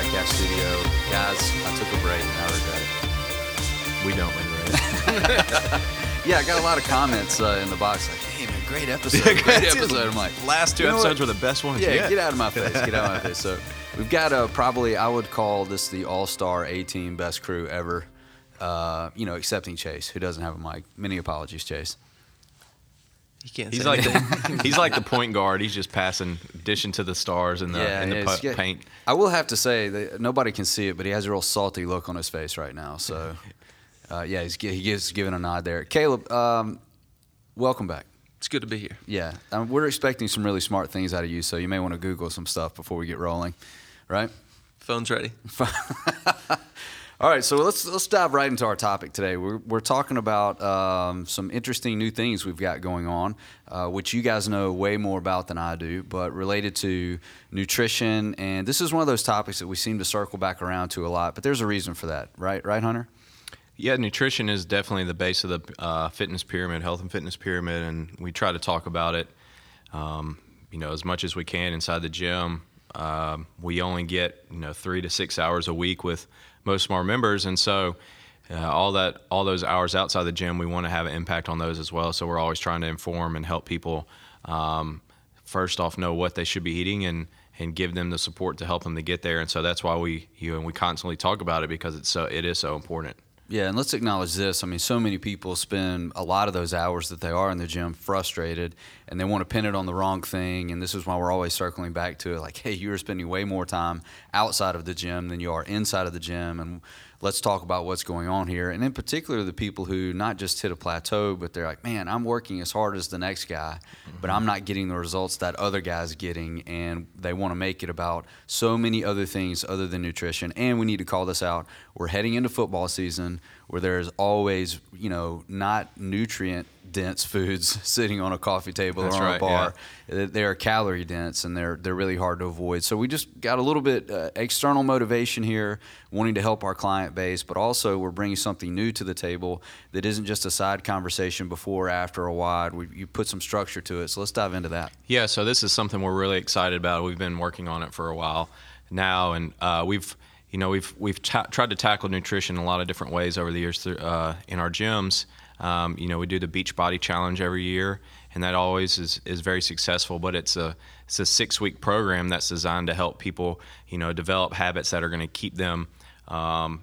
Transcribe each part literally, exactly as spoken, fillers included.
podcast studio. Guys, I took a break. I regret it. We don't regret it. Yeah, I got a lot of comments uh, in the box like, hey, man, great episode. Great episode. I'm like, last two you know episodes what? were the best ones yeah, yet. Yeah, get out of my face. Get out of my face. So we've got uh, probably, I would call this the all-star A-team best crew ever, uh, you know, excepting Chase, who doesn't have a mic. Many apologies, Chase. He can't he's like the, he's like the point guard. He's just passing, dishing to the stars in the, yeah, in the yeah, pu- paint. I will have to say that nobody can see it, but he has a real salty look on his face right now. So, uh, yeah, he's, he gives giving a nod there. Caleb, um, welcome back. It's good to be here. Yeah, um, we're expecting some really smart things out of you, so you may want to Google some stuff before we get rolling, right? Phone's ready. All right, so let's let's dive right into our topic today. We're we're talking about um, some interesting new things we've got going on, uh, which you guys know way more about than I do, but related to nutrition. And this is one of those topics that we seem to circle back around to a lot, but there's a reason for that, right? Right, Hunter? Yeah, nutrition is definitely the base of the uh, fitness pyramid, health and fitness pyramid, and we try to talk about it, um, you know, as much as we can inside the gym. Uh, we only get, you know, three to six hours a week with most of our members, and so uh, all that all those hours outside the gym, we want to have an impact on those as well. So we're always trying to inform and help people um, first off know what they should be eating and and give them the support to help them to get there. And so that's why we you and we constantly talk about it, because it's so it is so important. Yeah, and let's acknowledge this. I mean, so many people spend a lot of those hours that they are in the gym frustrated, and they want to pin it on the wrong thing, and this is why we're always circling back to it, like, hey, you're spending way more time outside of the gym than you are inside of the gym, and let's talk about what's going on here. And in particular, the people who not just hit a plateau, but they're like, man, I'm working as hard as the next guy, mm-hmm. but I'm not getting the results that other guy's getting, and they want to make it about so many other things other than nutrition. And we need to call this out. We're heading into football season, where there's always, you know, not nutrient-dense foods sitting on a coffee table That's or on right, a bar. Yeah. They're calorie-dense, and they're they're really hard to avoid. So we just got a little bit uh, external motivation here, wanting to help our client base, but also we're bringing something new to the table that isn't just a side conversation before or after a wide. We, you put some structure to it, so let's dive into that. Yeah, so this is something we're really excited about. We've been working on it for a while now, and uh, we've... You know, we've we've ta- tried to tackle nutrition in a lot of different ways over the years through, uh, in our gyms. Um, you know, we do the Beachbody Challenge every year, and that always is, is very successful. But it's a it's a six-week program that's designed to help people, you know, develop habits that are going to keep them, um,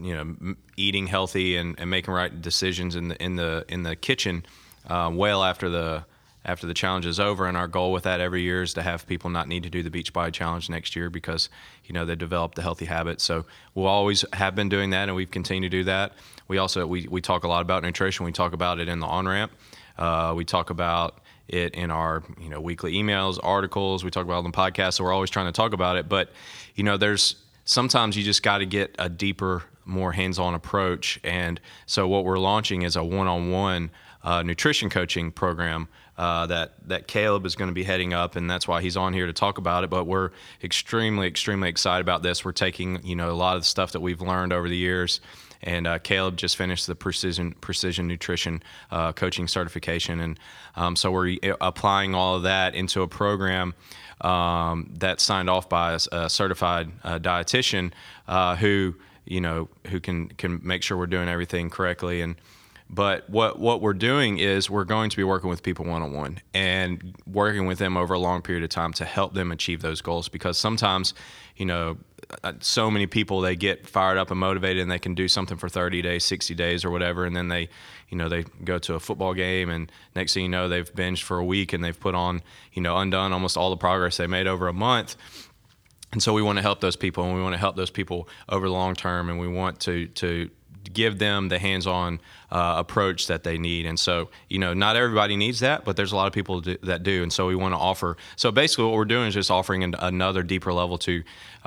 you know, eating healthy and, and making right decisions in the in the in the kitchen uh, well after the. after the challenge is over. And our goal with that every year is to have people not need to do the Beachbody Challenge next year because, you know, they developed a healthy habit. So we'll always have been doing that, and we've continued to do that. We also, we, we talk a lot about nutrition. We talk about it in the on-ramp. Uh, we talk about it in our, you know, weekly emails, articles. We talk about it on the podcast. So we're always trying to talk about it. But, you know, there's sometimes you just got to get a deeper, more hands-on approach. And so what we're launching is a one-on-one uh, nutrition coaching program Uh, that that Caleb is going to be heading up, and that's why he's on here to talk about it. But we're extremely, extremely excited about this. We're taking, you know, a lot of the stuff that we've learned over the years, and uh, Caleb just finished the Precision Precision Nutrition uh, coaching certification, and um, so we're applying all of that into a program um, that's signed off by a, a certified uh, dietitian uh, who, you know, who can can make sure we're doing everything correctly. And But what, what we're doing is we're going to be working with people one-on-one and working with them over a long period of time to help them achieve those goals, because sometimes, you know, so many people, they get fired up and motivated and they can do something for thirty days, sixty days or whatever, and then they, you know, they go to a football game and next thing you know, they've binged for a week and they've put on, you know, undone almost all the progress they made over a month. And so we want to help those people, and we want to help those people over the long term, and we want to to give them the hands-on uh, approach that they need. And so, you know, not everybody needs that, but there's a lot of people do, that do. And so we want to offer. So basically what we're doing is just offering an, another deeper level to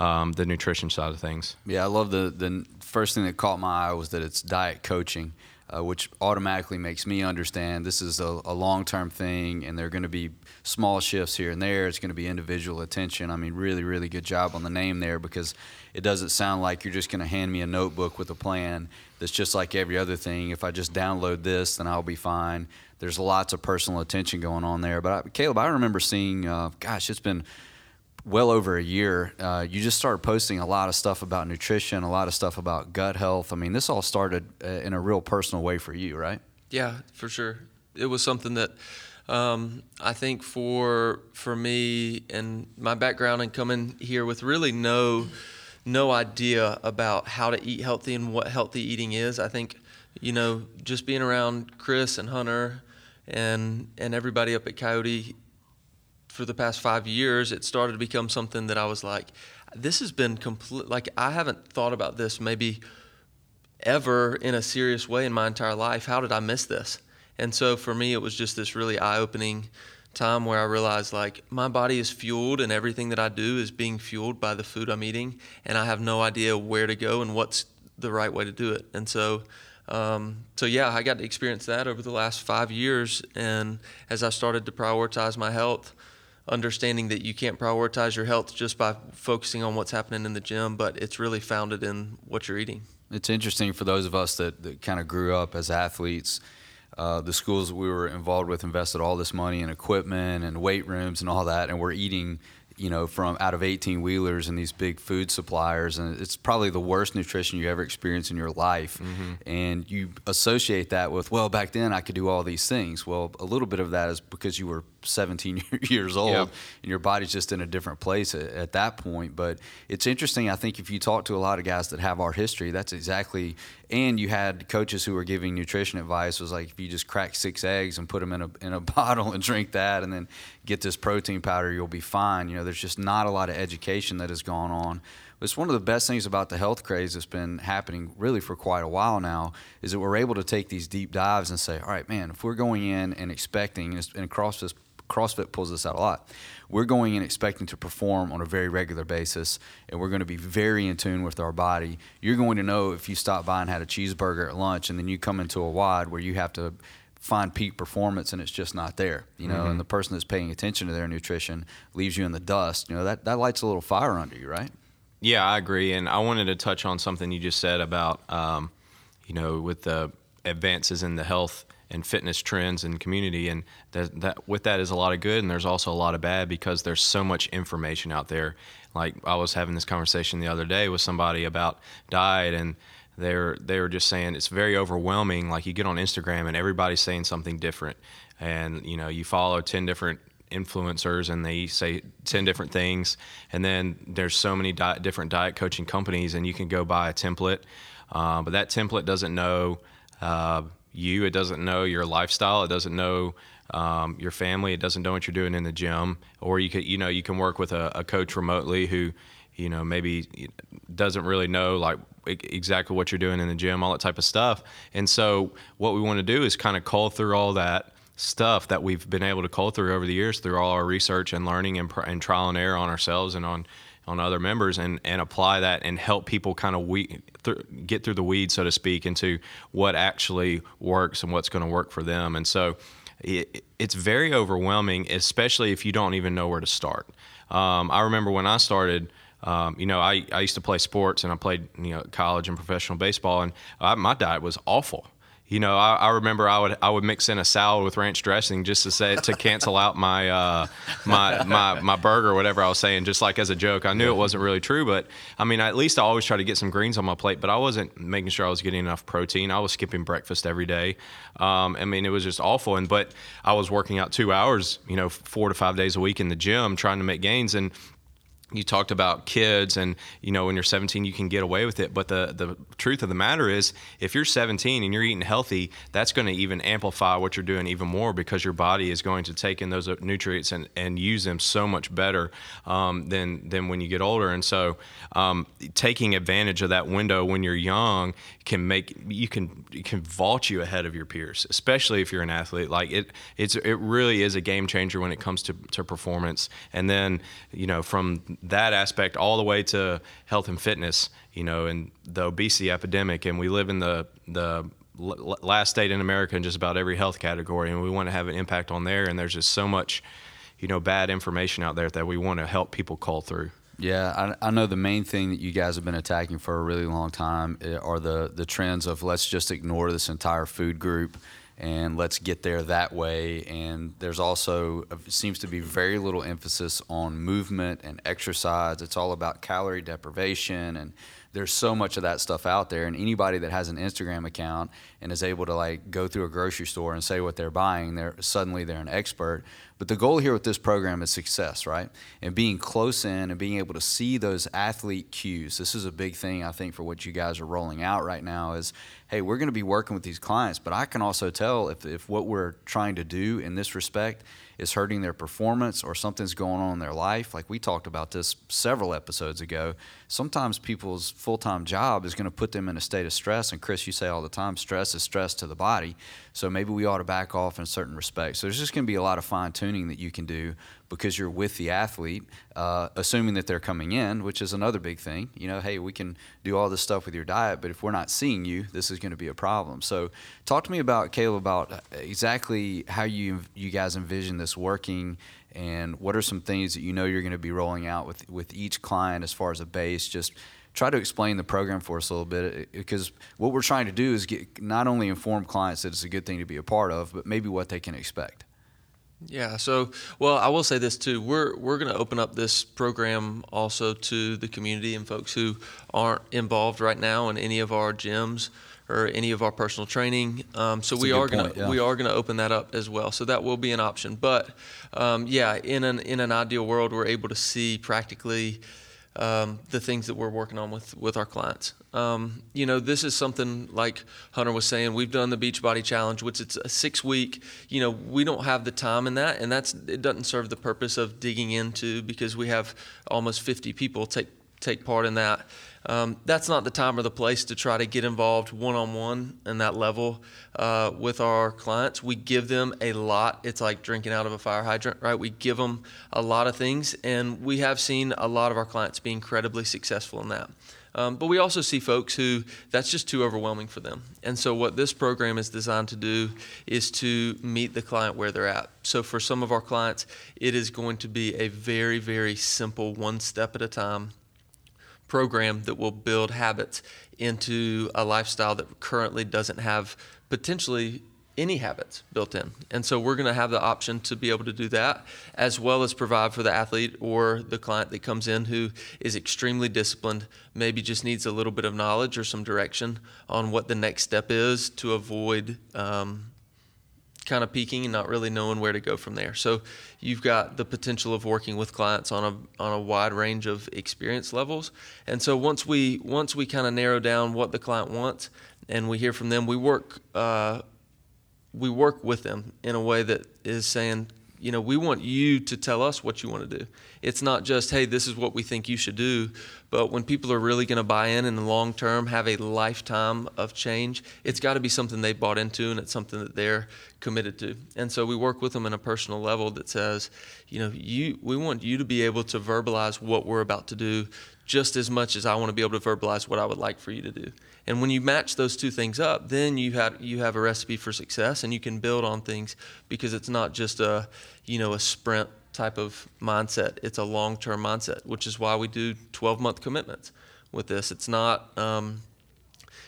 um, the nutrition side of things. Yeah, I love the, the first thing that caught my eye was that it's diet coaching, uh, which automatically makes me understand this is a, a long-term thing, and there are going to be small shifts here and there. It's going to be individual attention. I mean, really, really good job on the name there, because it doesn't sound like you're just going to hand me a notebook with a plan that's just like every other thing. If I just download this, then I'll be fine. There's lots of personal attention going on there. But I, Caleb, I remember seeing, uh, gosh, it's been well over a year, uh, you just started posting a lot of stuff about nutrition, a lot of stuff about gut health. I mean, this all started uh, in a real personal way for you, right? Yeah, for sure. It was something that um, I think for for me and my background and coming here with really no no idea about how to eat healthy and what healthy eating is. I think, you know, just being around Chris and Hunter and and everybody up at Coyote for the past five years, it started to become something that I was like, this has been complete. Like, I haven't thought about this maybe ever in a serious way in my entire life. How did I miss this? And so for me, it was just this really eye-opening time where I realized, like, my body is fueled and everything that I do is being fueled by the food I'm eating, and I have no idea where to go and what's the right way to do it. And so Um, so yeah, I got to experience that over the last five years. And as I started to prioritize my health, understanding that you can't prioritize your health just by focusing on what's happening in the gym, but it's really founded in what you're eating. It's interesting for those of us that, that kind of grew up as athletes, uh, the schools we were involved with invested all this money in equipment and weight rooms and all that. And we're eating, you know, from out of eighteen wheelers and these big food suppliers, and it's probably the worst nutrition you ever experienced in your life. Mm-hmm. And you associate that with, well, back then I could do all these things. Well, a little bit of that is because you were seventeen years old, yeah, and your body's just in a different place at, at that point. But it's interesting. I think if you talk to a lot of guys that have our history, that's exactly. And you had coaches who were giving nutrition advice. It was like, if you just crack six eggs and put them in a in a bottle and drink that, and then get this protein powder, you'll be fine. You know, there's just not a lot of education that has gone on. It's one of the best things about the health craze that's been happening really for quite a while now, is that we're able to take these deep dives and say, all right, man, if we're going in and expecting, and CrossFit, CrossFit pulls this out a lot, we're going in expecting to perform on a very regular basis, and we're going to be very in tune with our body. You're going to know if you stop by and had a cheeseburger at lunch, and then you come into a WOD where you have to find peak performance and it's just not there, you know, mm-hmm. and the person that's paying attention to their nutrition leaves you in the dust. You know, that, that lights a little fire under you, right? Yeah, I agree. And I wanted to touch on something you just said about, um, you know, with the advances in the health and fitness trends and community. And that, that with that is a lot of good. And there's also a lot of bad, because there's so much information out there. Like, I was having this conversation the other day with somebody about diet, and they're they were just saying it's very overwhelming. Like, you get on Instagram and everybody's saying something different. And, you know, you follow ten different influencers and they say ten different things, and then there's so many diet, different diet coaching companies, and you can go buy a template, uh, but that template doesn't know uh, you, it doesn't know your lifestyle, it doesn't know um, your family, it doesn't know what you're doing in the gym. Or you could, you know, you can work with a, a coach remotely who, you know, maybe doesn't really know like exactly what you're doing in the gym, all that type of stuff. And so what we want to do is kind of cull through all that stuff that we've been able to cull through over the years through all our research and learning and, and trial and error on ourselves and on, on other members, and, and apply that and help people kind of we, th- get through the weeds, so to speak, into what actually works and what's going to work for them. And so it, it's very overwhelming, especially if you don't even know where to start. Um, I remember when I started, um, you know, I, I used to play sports, and I played, you know, college and professional baseball, and I, my diet was awful. You know, I, I remember I would I would mix in a salad with ranch dressing just to say to cancel out my uh, my my my burger or whatever I was saying, just like as a joke. I knew it wasn't really true, but I mean, at least I always try to get some greens on my plate. But I wasn't making sure I was getting enough protein. I was skipping breakfast every day. Um, I mean, it was just awful. And but I was working out two hours, you know, four to five days a week in the gym trying to make gains. And you talked about kids, and, you know, when you're seventeen, you can get away with it. But the, the truth of the matter is, if you're seventeen and you're eating healthy, that's going to even amplify what you're doing even more, because your body is going to take in those nutrients and, and use them so much better um, than, than when you get older. And so um, taking advantage of that window when you're young can make you can, can vault you ahead of your peers, especially if you're an athlete. Like it, it's, it really is a game changer when it comes to, to performance. And then, you know, from that aspect all the way to health and fitness, you know, and the obesity epidemic, and we live in the the l- last state in America in just about every health category, and we want to have an impact on there. And there's just so much, you know, bad information out there that we want to help people cull through. Yeah, I, I know the main thing that you guys have been attacking for a really long time are the the trends of let's just ignore this entire food group and let's get there that way. And there's also seems to be very little emphasis on movement and exercise. It's all about calorie deprivation, and there's so much of that stuff out there. And anybody that has an Instagram account and is able to like go through a grocery store and say what they're buying, they're suddenly they're an expert. But the goal here with this program is success, right? And being close in and being able to see those athlete cues. This is a big thing, I think, for what you guys are rolling out right now is, hey, we're going to be working with these clients, but I can also tell if, if what we're trying to do in this respect is hurting their performance or something's going on in their life. Like we talked about this several episodes ago. Sometimes people's full-time job is going to put them in a state of stress. And Chris, you say all the time, stress is stress to the body. So maybe we ought to back off in certain respects. So there's just going to be a lot of fine-tuning that you can do because you're with the athlete, uh, assuming that they're coming in, which is another big thing. You know, hey, we can do all this stuff with your diet, but if we're not seeing you, this is going to be a problem. So talk to me about, Caleb, about exactly how you you guys envision this working, and what are some things that you know you're going to be rolling out with, with each client as far as a base. Just try to explain the program for us a little bit, because what we're trying to do is get, not only inform clients that it's a good thing to be a part of, but maybe what they can expect. Yeah. So, well, I will say this too. We're we're going to open up this program also to the community and folks who aren't involved right now in any of our gyms or any of our personal training. Um, so That's we are going to yeah. we are going to open that up as well. So that will be an option. But um, yeah, in an in an ideal world, we're able to see practically um, the things that we're working on with with our clients. Um, you know, this is something like Hunter was saying, we've done the Beachbody Challenge, which it's a six week, you know, we don't have the time in that. And that's, it doesn't serve the purpose of digging into, because we have almost fifty people take, take part in that. Um, that's not the time or the place to try to get involved one-on-one in that level, uh, with our clients. We give them a lot. It's like drinking out of a fire hydrant, right? We give them a lot of things, and we have seen a lot of our clients be incredibly successful in that. Um, but we also see folks who that's just too overwhelming for them. And so what this program is designed to do is to meet the client where they're at. So for some of our clients, it is going to be a very, very simple one step at a time program that will build habits into a lifestyle that currently doesn't have potentially any habits built in. And so we're going to have the option to be able to do that, as well as provide for the athlete or the client that comes in who is extremely disciplined, maybe just needs a little bit of knowledge or some direction on what the next step is to avoid um, kind of peaking and not really knowing where to go from there. So you've got the potential of working with clients on a on a wide range of experience levels. And so once we once we kind of narrow down what the client wants and we hear from them, we work uh, we work with them in a way that is saying, you know, we want you to tell us what you want to do. It's not just, hey, this is what we think you should do. But when people are really going to buy in and in the long term have a lifetime of change, it's got to be something they bought into, and it's something that they're committed to. And so we work with them on a personal level that says, you know, you we want you to be able to verbalize what we're about to do just as much as I want to be able to verbalize what I would like for you to do. And when you match those two things up, then you have you have a recipe for success, and you can build on things, because it's not just a, you know, a sprint type of mindset. It's a long-term mindset, which is why we do twelve-month commitments with this. It's not, um,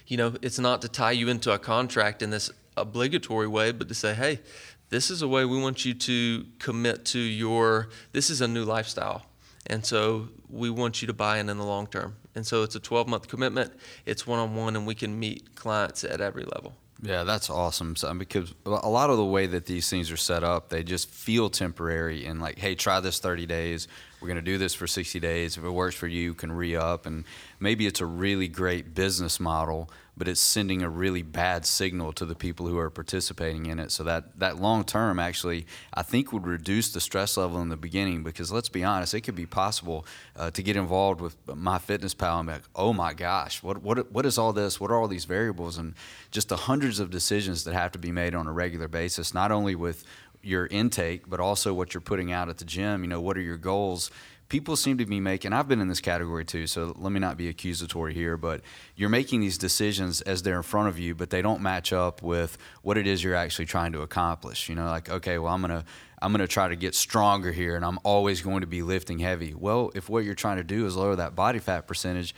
you know, it's not to tie you into a contract in this obligatory way, but to say, hey, this is a way we want you to commit to your, this is a new lifestyle. And so we want you to buy in in the long term. And so it's a twelve-month commitment. It's one-on-one, and we can meet clients at every level. Yeah, that's awesome. So, because a lot of the way that these things are set up, they just feel temporary and like, hey, try this thirty days. We're going to do this for sixty days. If it works for you, you can re-up. And maybe it's a really great business model, but it's sending a really bad signal to the people who are participating in it. So that, that long-term actually, I think, would reduce the stress level in the beginning, because let's be honest, it could be possible uh, to get involved with MyFitnessPal and be like, oh my gosh, what, what, what is all this? What are all these variables? And just the hundreds of decisions that have to be made on a regular basis, not only with your intake, but also what you're putting out at the gym. You know, what are your goals? People seem to be making, I've been in this category too, so let me not be accusatory here, but you're making these decisions as they're in front of you, but they don't match up with what it is you're actually trying to accomplish. You know, like, okay, well, I'm going to, I'm going to try to get stronger here, and I'm always going to be lifting heavy. Well, if what you're trying to do is lower that body fat percentage,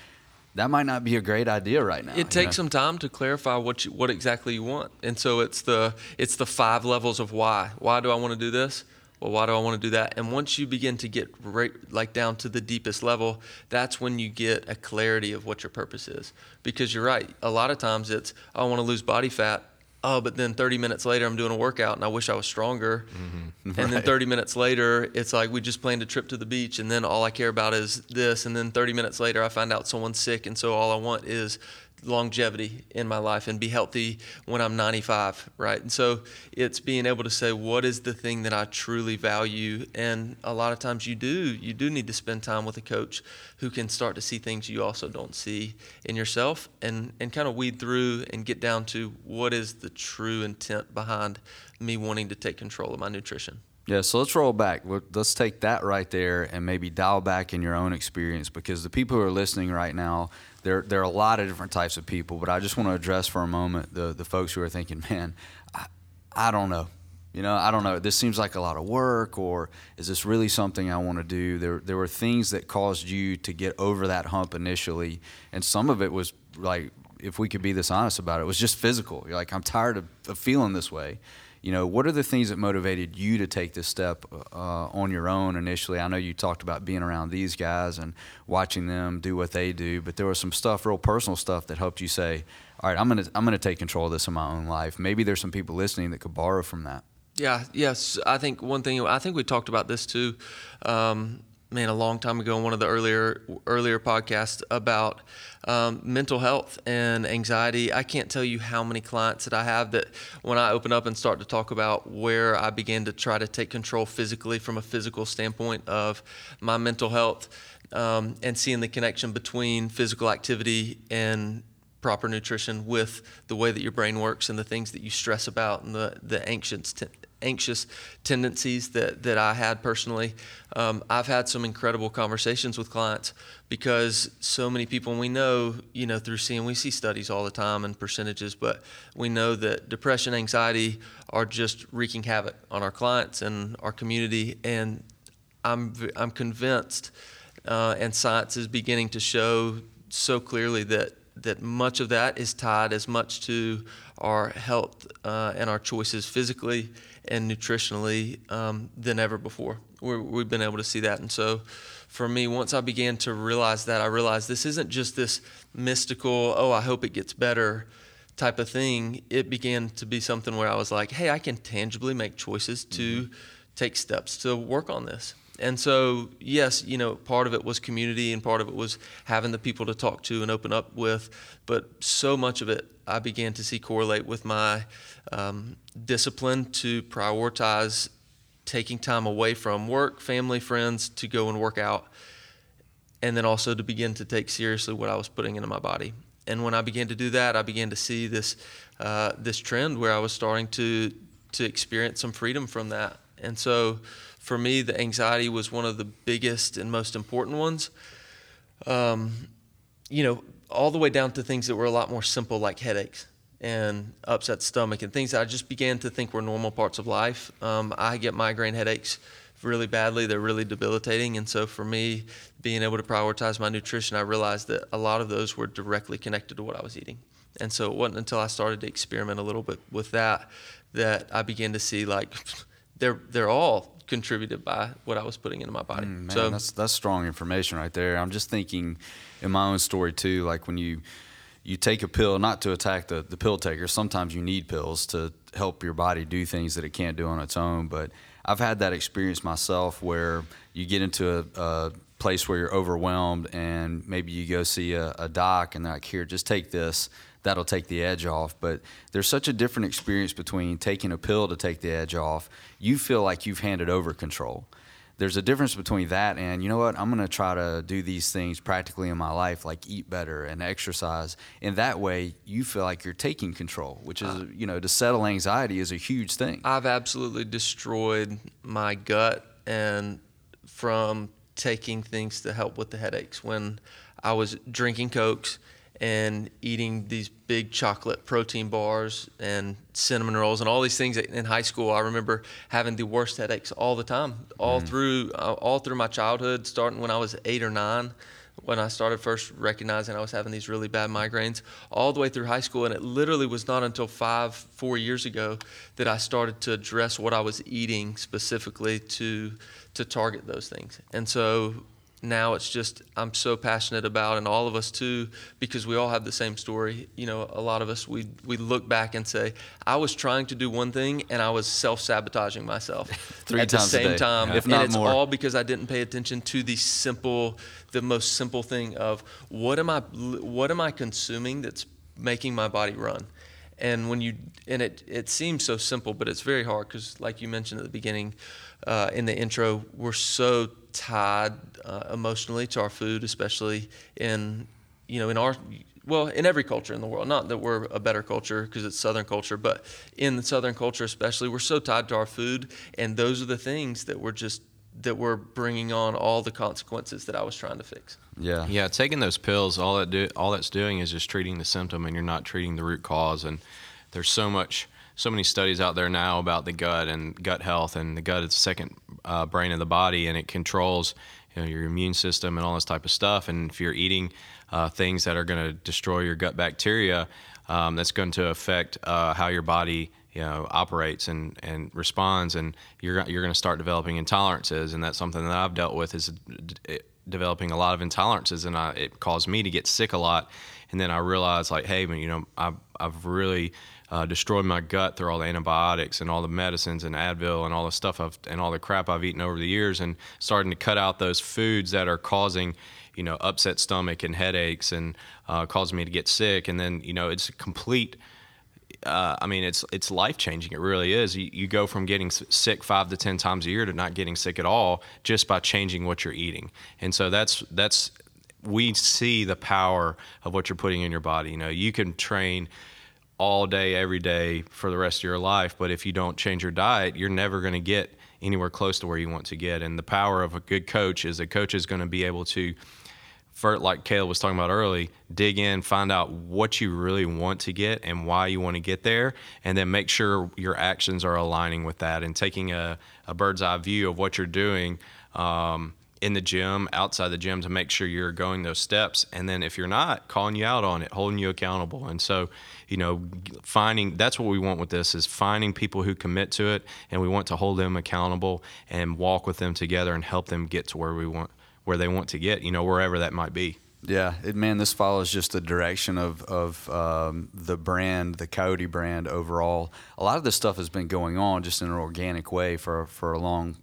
that might not be a great idea right now. It takes you know? some time to clarify what you, what exactly you want. And so it's the it's the five levels of why. Why do I want to do this? Well, why do I want to do that? And once you begin to get right, like down to the deepest level, that's when you get a clarity of what your purpose is. Because you're right. A lot of times it's, I want to lose body fat. Oh, but then thirty minutes later, I'm doing a workout and I wish I was stronger. Mm-hmm. Right. And then thirty minutes later, it's like, we just planned a trip to the beach and then all I care about is this. And then thirty minutes later, I find out someone's sick. And so all I want is longevity in my life and be healthy when I'm ninety-five, right? And so it's being able to say, what is the thing that I truly value? And a lot of times you do, you do need to spend time with a coach who can start to see things you also don't see in yourself, and, and kind of weed through and get down to what is the true intent behind me wanting to take control of my nutrition. Yeah, so let's roll back. Let's take that right there and maybe dial back in your own experience, because the people who are listening right now, there there are a lot of different types of people, but I just want to address for a moment the, the folks who are thinking, man, I, I don't know. You know, I don't know. This seems like a lot of work, or is this really something I want to do? There, there were things that caused you to get over that hump initially, and some of it was like, if we could be this honest about it, it was just physical. You're like, I'm tired of, of feeling this way. You know, what are the things that motivated you to take this step uh, on your own initially? I know you talked about being around these guys and watching them do what they do, but there was some stuff, real personal stuff, that helped you say, all right, I'm going to I'm going to take control of this in my own life. Maybe there's some people listening that could borrow from that. Yeah, yes. I think one thing, I think we talked about this too, um, man, a long time ago in one of the earlier earlier podcasts about um, mental health and anxiety. I can't tell you how many clients that I have that when I open up and start to talk about where I began to try to take control physically from a physical standpoint of my mental health, um, and seeing the connection between physical activity and proper nutrition with the way that your brain works and the things that you stress about and the, the anxious t- anxious tendencies that, that I had personally. Um, I've had some incredible conversations with clients, because so many people, and we know, you know, through seeing, we see studies all the time and percentages, but we know that depression, anxiety are just wreaking havoc on our clients and our community. And I'm, I'm convinced, uh, and science is beginning to show so clearly that that much of that is tied as much to our health uh, and our choices physically and nutritionally um, than ever before. We're, we've been able to see that. And so for me, once I began to realize that, I realized this isn't just this mystical, oh, I hope it gets better type of thing. It began to be something where I was like, hey, I can tangibly make choices to mm-hmm. take steps to work on this. And so, yes, you know, part of it was community and part of it was having the people to talk to and open up with. But so much of it I began to see correlate with my um, discipline to prioritize taking time away from work, family, friends to go and work out. And then also to begin to take seriously what I was putting into my body. And when I began to do that, I began to see this uh, this trend where I was starting to to experience some freedom from that. And so for me, the anxiety was one of the biggest and most important ones, um, you know, all the way down to things that were a lot more simple, like headaches and upset stomach and things that I just began to think were normal parts of life. Um, I get migraine headaches really badly. They're really debilitating. And so for me, being able to prioritize my nutrition, I realized that a lot of those were directly connected to what I was eating. And so it wasn't until I started to experiment a little bit with that that I began to see, like, they're they're all contributed by what I was putting into my body. Mm, man, so that's that's strong information right there. I'm just thinking in my own story too, like when you you take a pill, not to attack the, the pill taker, sometimes you need pills to help your body do things that it can't do on its own. But I've had that experience myself where you get into a, a place where you're overwhelmed and maybe you go see a, a doc and they're like, here, just take this. That'll take the edge off. But there's such a different experience between taking a pill to take the edge off. You feel like you've handed over control. There's a difference between that and, you know what, I'm going to try to do these things practically in my life, like eat better and exercise. And that way, you feel like you're taking control, which is, uh, you know, to settle anxiety is a huge thing. I've absolutely destroyed my gut and from taking things to help with the headaches when I was drinking Cokes and eating these big chocolate protein bars and cinnamon rolls and all these things. In high school, I remember having the worst headaches all the time, all mm. through uh, all through my childhood, starting when I was eight or nine, when I started first recognizing I was having these really bad migraines all the way through high school. And it literally was not until five, four years ago that I started to address what I was eating specifically to to target those things. And so now it's just, I'm so passionate about, and all of us too, because we all have the same story. You know, a lot of us, we we look back and say, I was trying to do one thing and I was self-sabotaging myself three at times the same a day. time. Yeah. If and not it's more. all because I didn't pay attention to the simple, the most simple thing of what am I, what am I consuming that's making my body run? And when you, and it, it seems so simple, but it's very hard because, like you mentioned at the beginning, uh, in the intro, we're so tied uh, emotionally to our food, especially in, you know, in our, well, in every culture in the world. Not that we're a better culture because it's Southern culture, but in the Southern culture especially, we're so tied to our food, and those are the things that we're just, that we're bringing on all the consequences that I was trying to fix. Yeah, yeah. Taking those pills, all that do, all that's doing is just treating the symptom, and you're not treating the root cause. And there's so much, so many studies out there now about the gut and gut health, and the gut is the second uh, brain of the body, and it controls, you know, your immune system and all this type of stuff. And if you're eating uh, things that are going to destroy your gut bacteria, um, that's going to affect uh, how your body, you know, operates and, and responds, and you're you're going to start developing intolerances. And that's something that I've dealt with, is d- developing a lot of intolerances, and I, it caused me to get sick a lot. And then I realized, like, hey, you know, I've, I've really uh, destroyed my gut through all the antibiotics and all the medicines and Advil and all the stuff I've, and all the crap I've eaten over the years, and starting to cut out those foods that are causing, you know, upset stomach and headaches and uh, causing me to get sick. And then, you know, it's a complete Uh, I mean, it's it's life-changing. It really is. You, you go from getting sick five to ten times a year to not getting sick at all just by changing what you're eating. And so that's that's we see the power of what you're putting in your body. You know, you can train all day, every day for the rest of your life, but if you don't change your diet, you're never going to get anywhere close to where you want to get. And the power of a good coach is a coach is going to be able to, like Caleb was talking about early, dig in, find out what you really want to get and why you want to get there, and then make sure your actions are aligning with that, and taking a, a bird's eye view of what you're doing um, in the gym, outside the gym, to make sure you're going those steps. And then if you're not, calling you out on it, holding you accountable. And so, you know, finding, that's what we want with this, is finding people who commit to it, and we want to hold them accountable and walk with them together and help them get to where we want where they want to get, you know, wherever that might be. Yeah, it, man, this follows just the direction of, of um, the brand, the Coyote brand overall. A lot of this stuff has been going on just in an organic way for, for a long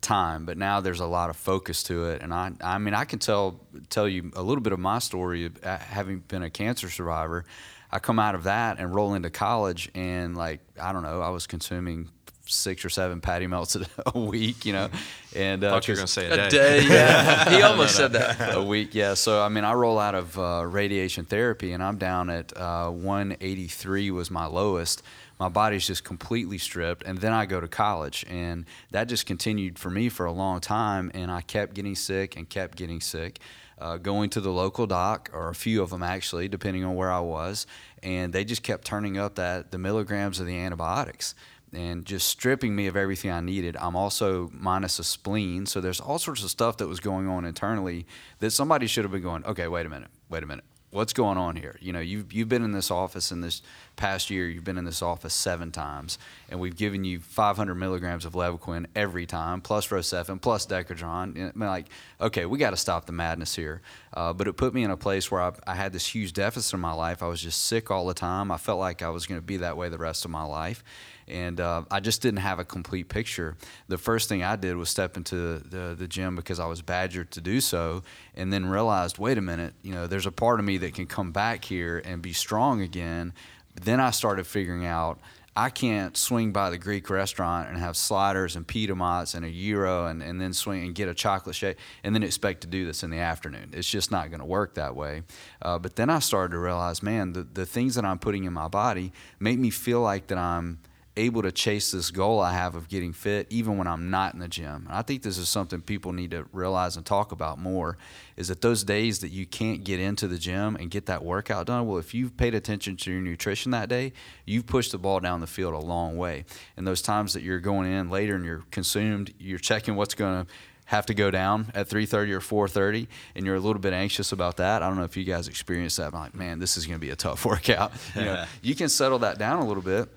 time, but now there's a lot of focus to it. And I I mean, I can tell tell you a little bit of my story, having been a cancer survivor. I come out of that and roll into college, and like, I don't know, I was consuming six or seven patty melts a week, you know, and uh, I thought you were gonna say a day. A day, yeah. He almost no, no, no. said that. A week, yeah. So I mean, I roll out of uh, radiation therapy, and I'm down at uh, one eighty-three was my lowest. My body's just completely stripped, and then I go to college, and that just continued for me for a long time, and I kept getting sick and kept getting sick. Uh, going to the local doc, or a few of them actually, depending on where I was, and they just kept turning up that the milligrams of the antibiotics, and just stripping me of everything I needed. I'm also minus a spleen. So there's all sorts of stuff that was going on internally that somebody should have been going, okay, wait a minute, wait a minute. What's going on here? You know, you've, you've been in this office in this past year, you've been in this office seven times, and we've given you five hundred milligrams of Levaquin every time, plus Rocephin, plus Decadron. And I'm like, okay, we got to stop the madness here. Uh, but it put me in a place where I, I had this huge deficit in my life. I was just sick all the time. I felt like I was going to be that way the rest of my life. And uh, I just didn't have a complete picture. The first thing I did was step into the, the gym because I was badgered to do so, and then realized, wait a minute, you know, there's a part of me that can come back here and be strong again. But then I started figuring out, I can't swing by the Greek restaurant and have sliders and pita mozz and a gyro and, and then swing and get a chocolate shake and then expect to do this in the afternoon. It's just not going to work that way. Uh, but then I started to realize, man, the, the things that I'm putting in my body make me feel like that I'm able to chase this goal I have of getting fit even when I'm not in the gym. And I think this is something people need to realize and talk about more, is that those days that you can't get into the gym and get that workout done, well, if you've paid attention to your nutrition that day, you've pushed the ball down the field a long way. And those times that you're going in later and you're consumed, you're checking what's going to have to go down at three thirty or four thirty, and you're a little bit anxious about that. I don't know if you guys experience that. I'm like, man, this is going to be a tough workout. You know, you can settle that down a little bit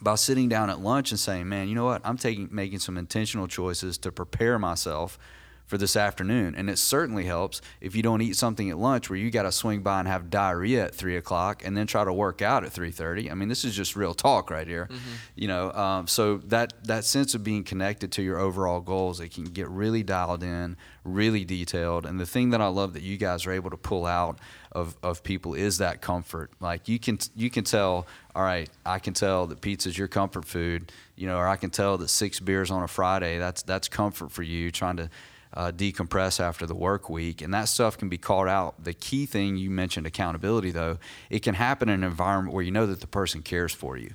by sitting down at lunch and saying, man, you know what? I'm taking making some intentional choices to prepare myself for this afternoon. And it certainly helps if you don't eat something at lunch where you got to swing by and have diarrhea at three o'clock and then try to work out at three thirty. I mean, this is just real talk right here. Mm-hmm. You know, um, so that, that sense of being connected to your overall goals, it can get really dialed in, really detailed. And the thing that I love that you guys are able to pull out of, of people is that comfort. Like you can, you can tell, all right, I can tell that pizza's your comfort food, you know, or I can tell that six beers on a Friday, that's, that's comfort for you, trying to Uh, decompress after the work week, and that stuff can be called out. The key thing you mentioned, accountability, though, it can happen in an environment where you know that the person cares for you.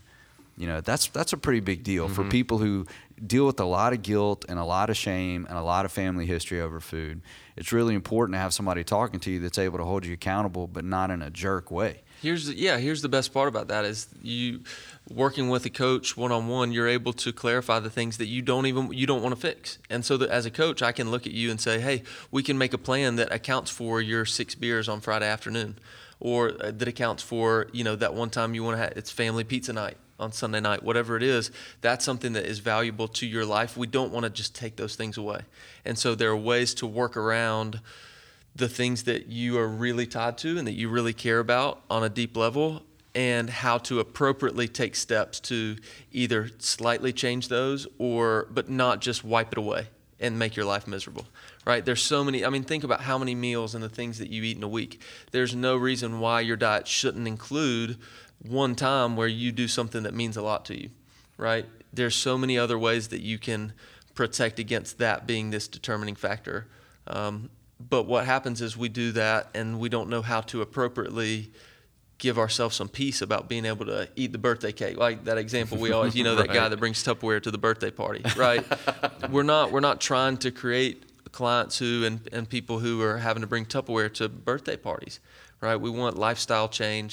You know, that's that's a pretty big deal. Mm-hmm. For people who deal with a lot of guilt and a lot of shame and a lot of family history over food, it's really important to have somebody talking to you that's able to hold you accountable, but not in a jerk way. Here's the, yeah, here's the best part about that is you working with a coach one-on-one, you're able to clarify the things that you don't even you don't want to fix. And so that as a coach, I can look at you and say, hey, we can make a plan that accounts for your six beers on Friday afternoon, or that accounts for, you know, that one time you want to have, it's family pizza night on Sunday night, whatever it is. That's something that is valuable to your life. We don't want to just take those things away. And so there are ways to work around the things that you are really tied to and that you really care about on a deep level, and how to appropriately take steps to either slightly change those, or but not just wipe it away and make your life miserable, right? There's so many, I mean, think about how many meals and the things that you eat in a week. There's no reason why your diet shouldn't include one time where you do something that means a lot to you, right? There's so many other ways that you can protect against that being this determining factor. Um, But what happens is we do that and we don't know how to appropriately give ourselves some peace about being able to eat the birthday cake. Like that example we always, you know, that right. guy that brings Tupperware to the birthday party, right? we're not we're not trying to create clients who and, and people who are having to bring Tupperware to birthday parties, right? We want lifestyle change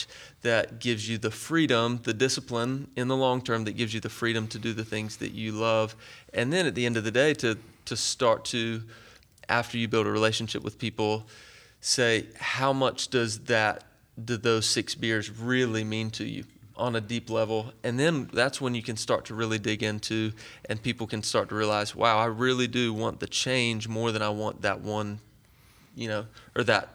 that gives you the freedom, the discipline in the long term that gives you the freedom to do the things that you love. And then at the end of the day to to start to, after you build a relationship with people, say, how much does that, do those six beers really mean to you on a deep level? And then that's when you can start to really dig into, and people can start to realize, wow, I really do want the change more than I want that one, you know, or that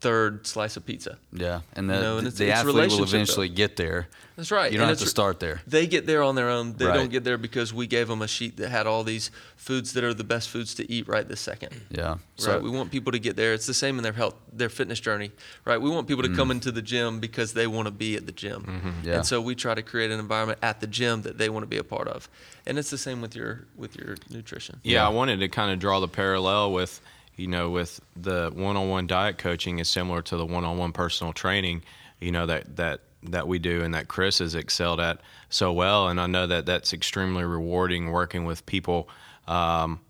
third slice of pizza. Yeah, and the, you know, and it's, the it's athlete will eventually though. get there. That's right. You don't and have to start there. They get there on their own. They right. don't get there because we gave them a sheet that had all these foods that are the best foods to eat right this second. Yeah. Right. So we want people to get there. It's the same in their health, their fitness journey, right? We want people to mm. come into the gym because they want to be at the gym. Mm-hmm. Yeah. And so we try to create an environment at the gym that they want to be a part of. And it's the same with your with your nutrition. Yeah, yeah. I wanted to kind of draw the parallel with, you know, with the one-on-one diet coaching is similar to the one-on-one personal training, you know, that, that, that we do and that Chris has excelled at so well. And I know that that's extremely rewarding working with people um,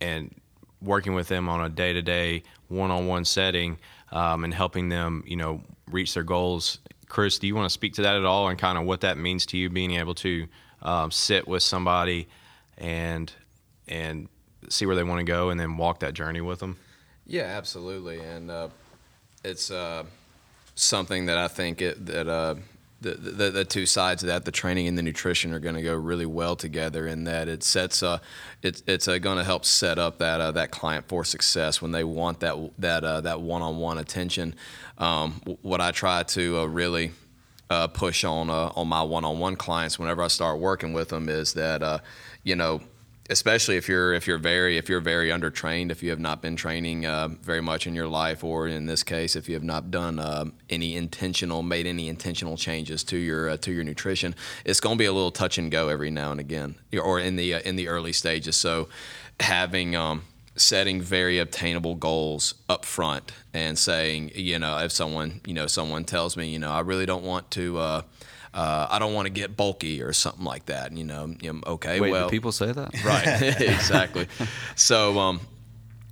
and working with them on a day-to-day one-on-one setting um, and helping them, you know, reach their goals. Chris, do you want to speak to that at all and kind of what that means to you, being able to um, sit with somebody and, and, see where they want to go and then walk that journey with them? Yeah, absolutely. And uh, it's uh, something that I think it, that uh, the, the, the two sides of that, the training and the nutrition, are going to go really well together, in that it sets uh, it, it's uh, going to help set up that uh, that client for success when they want that that uh, that one-on-one attention. Um, what I try to uh, really uh, push on uh, on my one-on-one clients whenever I start working with them is that uh, you know, especially if you're if you're very if you're very undertrained, if you have not been training uh, very much in your life, or in this case, if you have not done uh, any intentional made any intentional changes to your uh, to your nutrition, it's going to be a little touch and go every now and again, or in the uh, in the early stages. So, having um, setting very obtainable goals up front and saying, you know, if someone you know someone tells me, you know, I really don't want to. Uh, Uh, I don't want to get bulky or something like that. You know, you know okay, Wait, well. Wait, do people say that? Right, exactly. So um,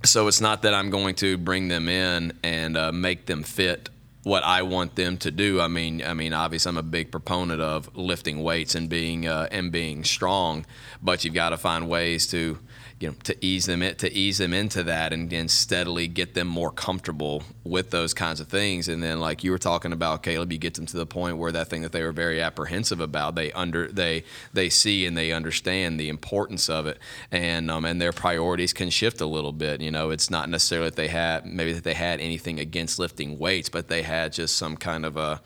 so it's not that I'm going to bring them in and uh, make them fit what I want them to do. I mean, I mean, obviously I'm a big proponent of lifting weights and being, uh, and being strong, but you've got to find ways to, you know, to ease them in, to ease them into that, and, and steadily get them more comfortable with those kinds of things. And then, like you were talking about, Caleb, you get them to the point where that thing that they were very apprehensive about, they under they they see and they understand the importance of it, and um and their priorities can shift a little bit. You know, it's not necessarily that they had maybe that they had anything against lifting weights, but they had just some kind of a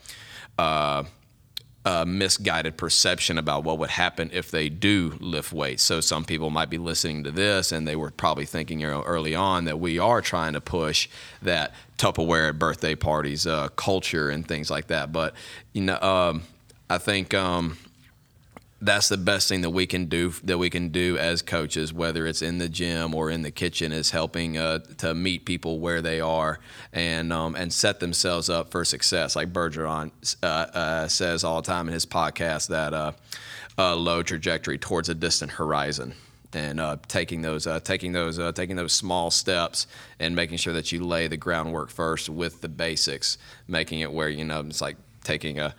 uh, Uh, misguided perception about what would happen if they do lift weights. So some people might be listening to this, and they were probably thinking, you know, early on that we are trying to push that Tupperware at birthday parties uh, culture and things like that. But you know, um, I think um, that's the best thing that we can do that we can do as coaches, whether it's in the gym or in the kitchen, is helping uh, to meet people where they are, and um, and set themselves up for success. Like Bergeron uh, uh, says all the time in his podcast, that uh, uh, low trajectory towards a distant horizon, and uh, taking those uh, taking those uh, taking those small steps, and making sure that you lay the groundwork first with the basics, making it where, you know, it's like taking a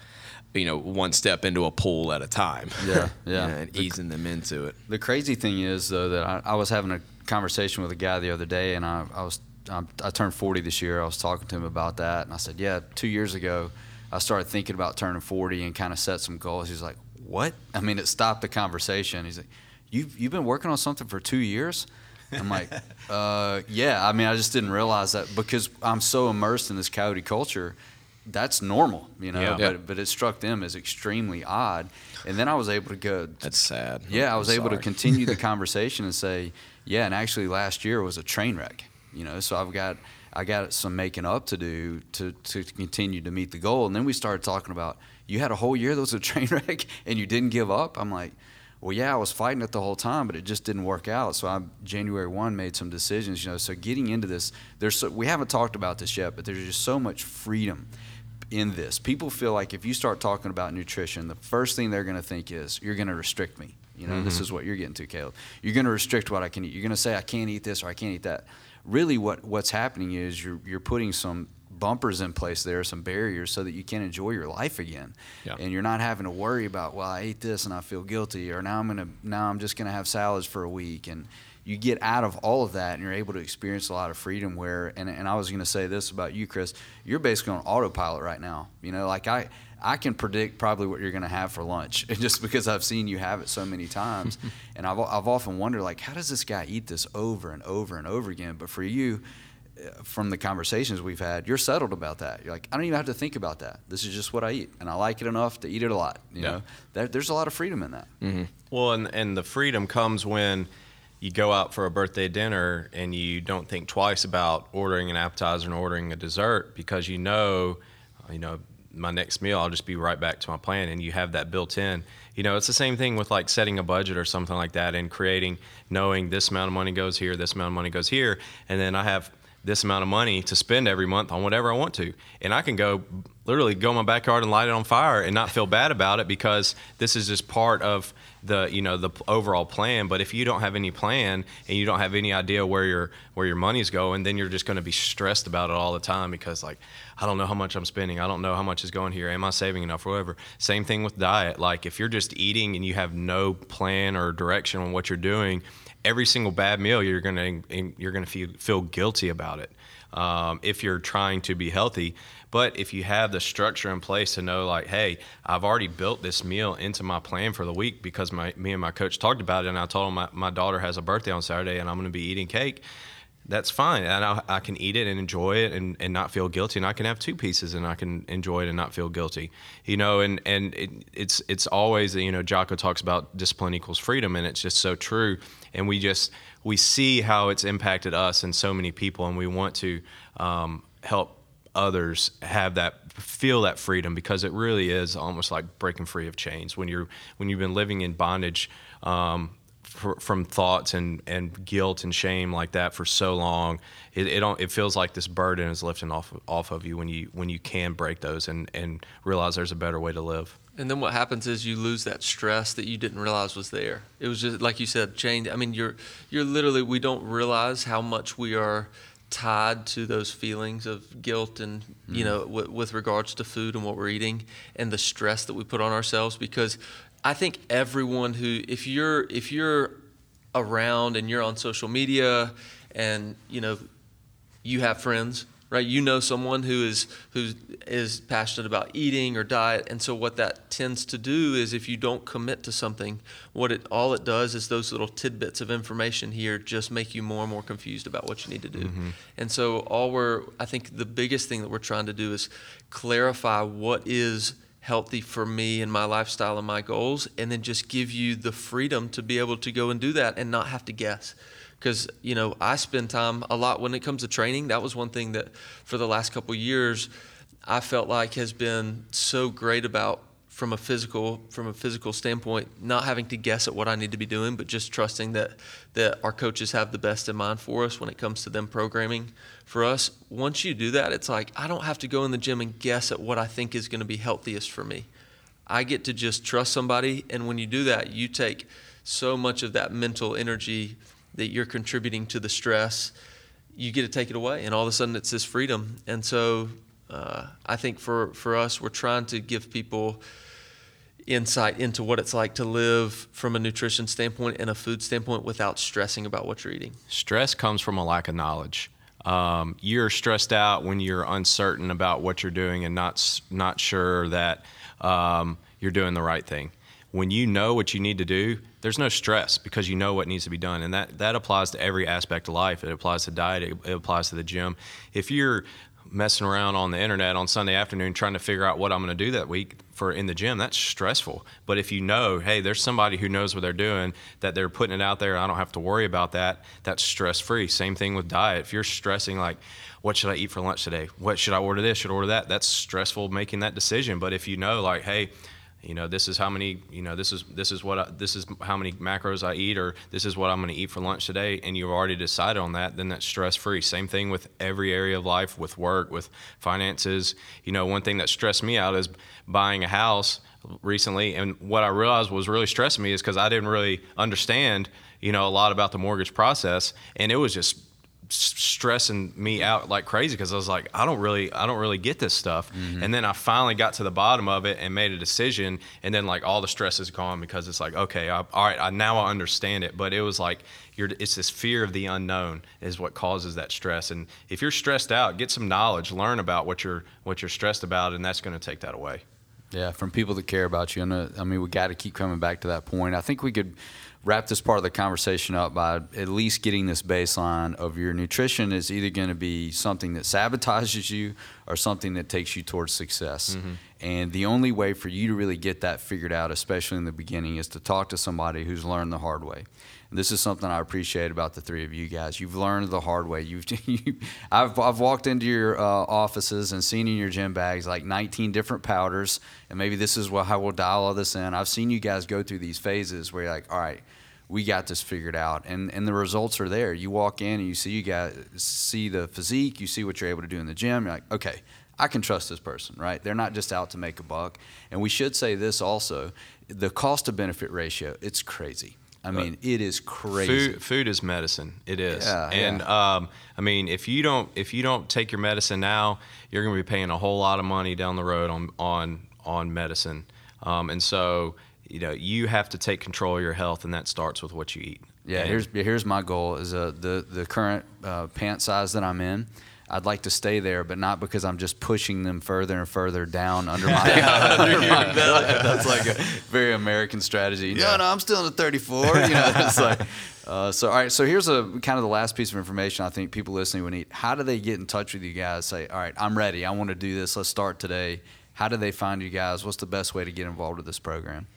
you know, one step into a pool at a time. Yeah, yeah. You know, and the, easing them into it. The crazy thing is, though, that I, I was having a conversation with a guy the other day, and I, I was I, I turned forty this year. I was talking to him about that, and I said, yeah, two years ago, I started thinking about turning forty and kind of set some goals. He's like, what? I mean, it stopped the conversation. He's like, you've, you've been working on something for two years? I'm like, uh, yeah. I mean, I just didn't realize that, because I'm so immersed in this coyote culture. That's normal, you know, yeah. but but it struck them as extremely odd. And then I was able to go. That's sad. Yeah, I was I'm able sorry. to continue the conversation and say, yeah, and actually last year was a train wreck, you know, so I've got I got some making up to do to, to continue to meet the goal. And then we started talking about, you had a whole year that was a train wreck and you didn't give up. I'm like, well, yeah, I was fighting it the whole time, but it just didn't work out. So I January first made some decisions, you know, so getting into this, there's so, we haven't talked about this yet, but there's just so much freedom in this. People feel like if you start talking about nutrition, the first thing they're going to think is, you're going to restrict me. You know, mm-hmm. This is what you're getting to, Caleb. You're going to restrict what I can eat. You're going to say I can't eat this or I can't eat that. Really, what what's happening is you're you're putting some bumpers in place there, some barriers, so that you can enjoy your life again. Yeah. And you're not having to worry about, well, I ate this and I feel guilty, or now I'm gonna now I'm just gonna have salads for a week. And you get out of all of that, and you're able to experience a lot of freedom where, and, and I was going to say this about you, Chris, you're basically on autopilot right now. You know, like I, I can predict probably what you're going to have for lunch, and just because I've seen you have it so many times. And I've, I've often wondered, like, how does this guy eat this over and over and over again? But for you, from the conversations we've had, you're settled about that. You're like, I don't even have to think about that. This is just what I eat, and I like it enough to eat it a lot. You yeah. know, there, there's a lot of freedom in that. Mm-hmm. Well, and, and the freedom comes when you go out for a birthday dinner and you don't think twice about ordering an appetizer and ordering a dessert, because you know, you know, my next meal, I'll just be right back to my plan, and you have that built in. You know, it's the same thing with like setting a budget or something like that, and creating, knowing this amount of money goes here, this amount of money goes here, and then I have this amount of money to spend every month on whatever I want to. And I can go literally go in my backyard and light it on fire and not feel bad about it, because this is just part of the, you know, the overall plan. But if you don't have any plan and you don't have any idea where your where your money's going, then you're just going to be stressed about it all the time, because like, I don't know how much I'm spending. I don't know how much is going here. Am I saving enough or whatever? Same thing with diet. Like if you're just eating and you have no plan or direction on what you're doing, every single bad meal, you're gonna you're gonna feel, feel guilty about it um, if you're trying to be healthy. But if you have the structure in place to know, like, hey, I've already built this meal into my plan for the week, because my me and my coach talked about it, and I told him my, my daughter has a birthday on Saturday, and I'm gonna be eating cake. That's fine, and I, I can eat it and enjoy it and, and not feel guilty, and I can have two pieces and I can enjoy it and not feel guilty, you know. And and it, it's it's always, you know, Jocko talks about discipline equals freedom, and it's just so true. And we just we see how it's impacted us and so many people, and we want to um, help others have that, feel that freedom, because it really is almost like breaking free of chains when you're when you've been living in bondage. Um, from thoughts and, and guilt and shame like that for so long, it it, don't, it feels like this burden is lifting off off of you when you when you can break those and, and realize there's a better way to live. And then what happens is you lose that stress that you didn't realize was there. It was just like you said, change. I mean, you're you're literally, we don't realize how much we are tied to those feelings of guilt and, you mm. know, w- with regards to food and what we're eating and the stress that we put on ourselves, because I think everyone who, if you're if you're around and you're on social media and, you know, you have friends, right? You know someone who is who is passionate about eating or diet. And so what that tends to do is if you don't commit to something, what it all it does is those little tidbits of information here just make you more and more confused about what you need to do. Mm-hmm. And so all we're, I think the biggest thing that we're trying to do is clarify what is healthy for me and my lifestyle and my goals, and then just give you the freedom to be able to go and do that and not have to guess. Because, you know, I spend time a lot when it comes to training. That was one thing that for the last couple of years I felt like has been so great about from a physical from a physical standpoint, not having to guess at what I need to be doing, but just trusting that that our coaches have the best in mind for us when it comes to them programming for us. Once you do that, it's like I don't have to go in the gym and guess at what I think is going to be healthiest for me. I get to just trust somebody, and when you do that, you take so much of that mental energy that you're contributing to the stress, you get to take it away, and all of a sudden it's this freedom. And so uh, I think for, for us, we're trying to give people insight into what it's like to live from a nutrition standpoint and a food standpoint without stressing about what you're eating. Stress comes from a lack of knowledge. Um, you're stressed out when you're uncertain about what you're doing and not, not sure that um, you're doing the right thing. When you know what you need to do, there's no stress because you know what needs to be done. And that, that applies to every aspect of life. It applies to diet. It, it applies to the gym. If you're messing around on the internet on Sunday afternoon trying to figure out what I'm going to do that week for in the gym, that's stressful. But if you know, hey, there's somebody who knows what they're doing, that they're putting it out there, and I don't have to worry about that, that's stress-free. Same thing with diet. If you're stressing like, what should I eat for lunch today? What should I order this? Should I order that? That's stressful making that decision. But if you know, like, hey, you know, this is how many, you know, this is this is what I, this is how many macros I eat, or this is what I'm going to eat for lunch today, and you've already decided on that, then that's stress-free. Same thing with every area of life, with work, with finances. You know, one thing that stressed me out is buying a house recently, and what I realized was really stressing me is because I didn't really understand, you know, a lot about the mortgage process, and it was just stressing me out like crazy because I was like, I don't really, I don't really get this stuff. Mm-hmm. And then I finally got to the bottom of it and made a decision. And then like all the stress is gone because it's like, okay, I, all right, I, now I understand it. But it was like, you're, it's this fear of the unknown is what causes that stress. And if you're stressed out, get some knowledge, learn about what you're, what you're stressed about, and that's going to take that away. Yeah, from people that care about you. And I mean, we got to keep coming back to that point. I think we could wrap this part of the conversation up by at least getting this baseline of your nutrition is either going to be something that sabotages you or something that takes you towards success. Mm-hmm. And the only way for you to really get that figured out, especially in the beginning, is to talk to somebody who's learned the hard way. And this is something I appreciate about the three of you guys. You've learned the hard way. You've, you, I've, I've walked into your uh, offices and seen in your gym bags like nineteen different powders, and maybe this is what, how we'll dial all this in. I've seen you guys go through these phases where you're like, all right, we got this figured out, and, and the results are there. You walk in and you see you guys see the physique, you see what you're able to do in the gym. You're like, okay, I can trust this person, right? They're not just out to make a buck. And we should say this also: the cost to benefit ratio, it's crazy. I mean, it is crazy. Food, food is medicine. It is. Yeah, and yeah. Um, I mean, if you don't if you don't take your medicine now, you're going to be paying a whole lot of money down the road on on on medicine. Um, and so, you know, you have to take control of your health, and that starts with what you eat. Yeah, and here's here's my goal is uh, the the current uh, pant size that I'm in. I'd like to stay there, but not because I'm just pushing them further and further down under my belly. Yeah, that's like a very American strategy. Yeah. No, no, I'm still in the thirty-four. You know, it's like, uh, so all right. So here's a kind of the last piece of information I think people listening would need. How do they get in touch with you guys? Say, all right, I'm ready. I want to do this. Let's start today. How do they find you guys? What's the best way to get involved with this program?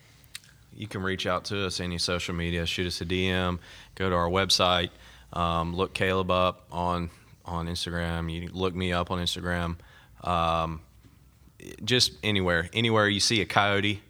You can reach out to us any social media. Shoot us a D M. Go to our website. Um, look Caleb up on. on Instagram. You look me up on Instagram. Um, just anywhere, anywhere you see a coyote,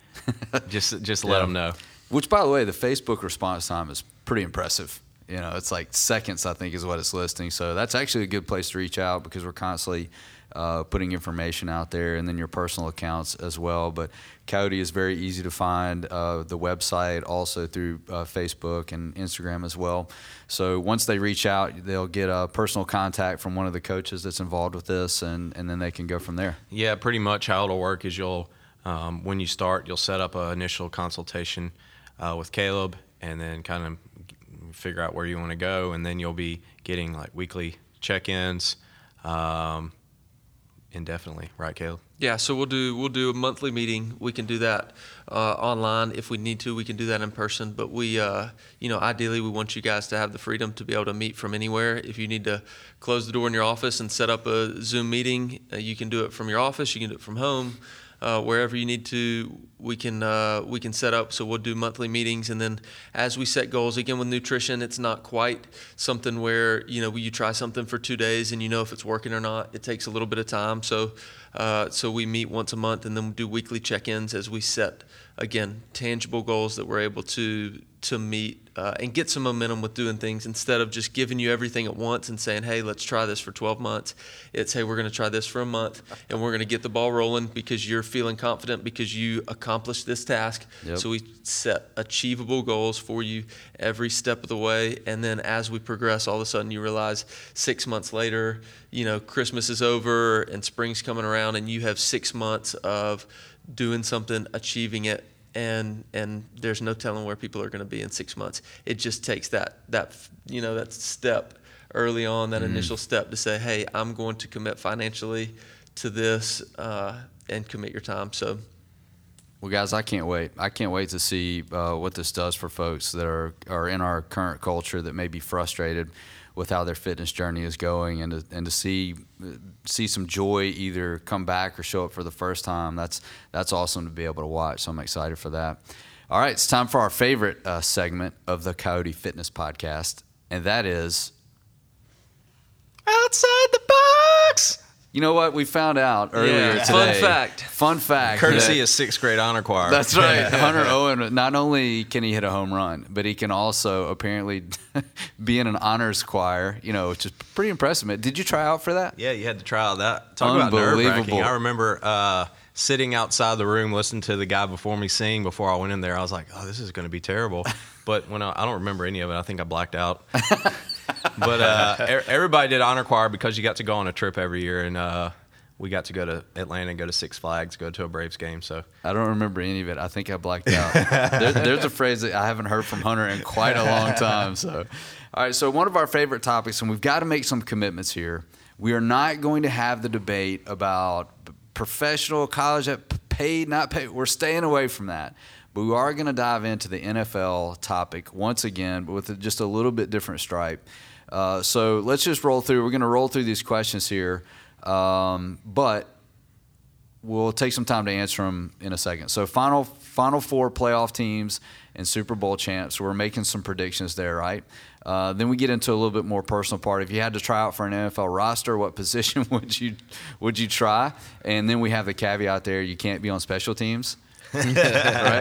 just just let yeah. them know. Which, by the way, the Facebook response time is pretty impressive. You know, it's like seconds, I think, is what it's listing. So that's actually a good place to reach out because we're constantly uh, putting information out there, and then your personal accounts as well. But Coyote is very easy to find, uh, the website also through uh, Facebook and Instagram as well. So once they reach out, they'll get a personal contact from one of the coaches that's involved with this, and, and then they can go from there. Yeah, pretty much how it'll work is you'll, um, when you start, you'll set up an initial consultation uh, with Caleb, and then kind of figure out where you want to go, and then you'll be getting like weekly check-ins um, indefinitely, right, Caleb? Yeah, so we'll do we'll do a monthly meeting. We can do that uh, online if we need to. We can do that in person, but we, uh, you know, ideally we want you guys to have the freedom to be able to meet from anywhere. If you need to close the door in your office and set up a Zoom meeting, uh, you can do it from your office. You can do it from home. Uh, wherever you need to, we can uh, we can set up. So we'll do monthly meetings, and then as we set goals, again with nutrition, it's not quite something where you know you try something for two days and you know if it's working or not. It takes a little bit of time. So uh, so we meet once a month, and then we do weekly check-ins as we set again tangible goals that we're able to to meet uh, and get some momentum with doing things instead of just giving you everything at once and saying, hey, let's try this for twelve months. It's, hey, we're going to try this for a month and we're going to get the ball rolling because you're feeling confident because you accomplished this task. Yep. So we set achievable goals for you every step of the way. And then as we progress, all of a sudden you realize six months later, you know, Christmas is over and spring's coming around and you have six months of doing something, achieving it. And and there's no telling where people are going to be in six months. It just takes that that you know that step early on, that mm. initial step to say, hey, I'm going to commit financially to this uh, and commit your time. So, well, guys, I can't wait. I can't wait to see uh, what this does for folks that are are in our current culture that may be frustrated with how their fitness journey is going, and to, and to see see some joy either come back or show up for the first time. That's that's awesome to be able to watch, so I'm excited for that. All right, it's time for our favorite uh, segment of the Coyote Fitness Podcast, and that is Outside the Box! You know what? We found out earlier yeah. today. Fun fact. Fun fact. Courtesy of sixth grade honor choir. That's right. Hunter Owen, not only can he hit a home run, but he can also apparently be in an honors choir, you know, which is pretty impressive. Did you try out for that? Yeah, you had to try out that. Talk about nerve-wracking. I remember uh, sitting outside the room listening to the guy before me sing before I went in there. I was like, oh, this is going to be terrible. But when I, I don't remember any of it. I think I blacked out. But uh, everybody did honor choir because you got to go on a trip every year, and uh, we got to go to Atlanta and go to Six Flags, go to a Braves game. So I don't remember any of it. I think I blacked out. there, there's a phrase that I haven't heard from Hunter in quite a long time. So, all right, so one of our favorite topics, and we've got to make some commitments here. We are not going to have the debate about professional, college, paid, not paid. We're staying away from that. But we are going to dive into the N F L topic once again, but with just a little bit different stripe. Uh, so let's just roll through. We're going to roll through these questions here, um, but we'll take some time to answer them in a second. So final final four playoff teams and Super Bowl champs. We're making some predictions there, right? Uh, then we get into a little bit more personal part. If you had to try out for an N F L roster, what position would you would you try? And then we have the caveat there: you can't be on special teams. Right?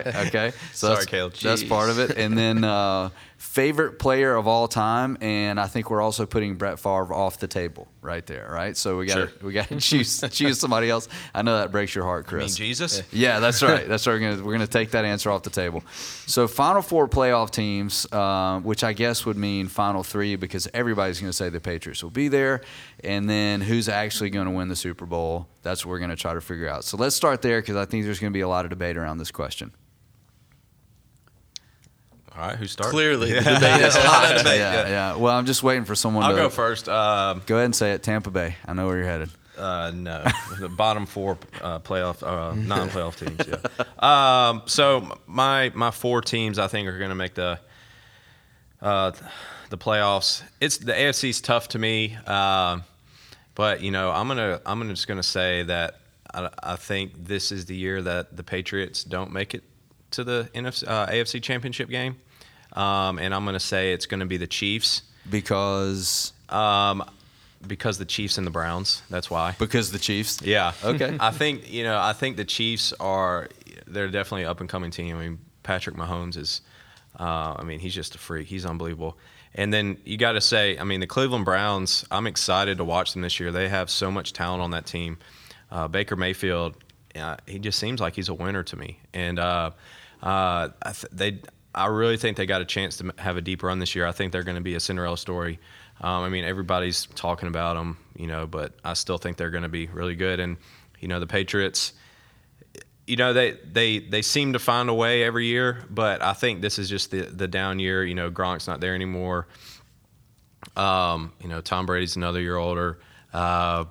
Okay. So Sorry, that's, Caleb. That's part of it. And then uh, favorite player of all time, and I think we're also putting Brett Favre off the table right there, right? So we got sure. we got to choose choose somebody else. I know that breaks your heart, Chris. You mean Jesus? Yeah, that's right. That's right. We're gonna we're gonna take that answer off the table. So final four playoff teams, uh, which I guess would mean final three because everybody's gonna say the Patriots will be there, and then who's actually gonna win the Super Bowl? That's what we're gonna try to figure out. So let's start there because I think there's gonna be a lot of debate around this question. All right, who started? Clearly, the debate is hot. Yeah, yeah, yeah. Well, I'm just waiting for someone I'll to... I'll go first. Um, go ahead and say it. Tampa Bay. I know where you're headed. Uh, no. The bottom four uh, playoff, uh, non-playoff teams, yeah. Um, so my my four teams, I think, are going to make the uh, the playoffs. It's the A F C's tough to me, uh, but, you know, I'm gonna I'm just going to say that I, I think this is the year that the Patriots don't make it to the N F C, uh, A F C Championship game, um, and I'm going to say it's going to be the Chiefs because um, because the Chiefs and the Browns. That's why. Because the Chiefs. Yeah. Okay. I think you know. I think the Chiefs are they're definitely an up and coming team. I mean, Patrick Mahomes is. Uh, I mean, he's just a freak. He's unbelievable. And then you got to say, I mean, the Cleveland Browns. I'm excited to watch them this year. They have so much talent on that team. Uh, Baker Mayfield. Uh, he just seems like he's a winner to me, and uh, uh, I th- they. I really think they got a chance to have a deep run this year. I think they're going to be a Cinderella story. Um, I mean, everybody's talking about them, you know, but I still think they're going to be really good. And you know, the Patriots. you know, they, they, they seem to find a way every year, but I think this is just the, the down year. You know, Gronk's not there anymore. Um, you know, Tom Brady's another year older. Uh,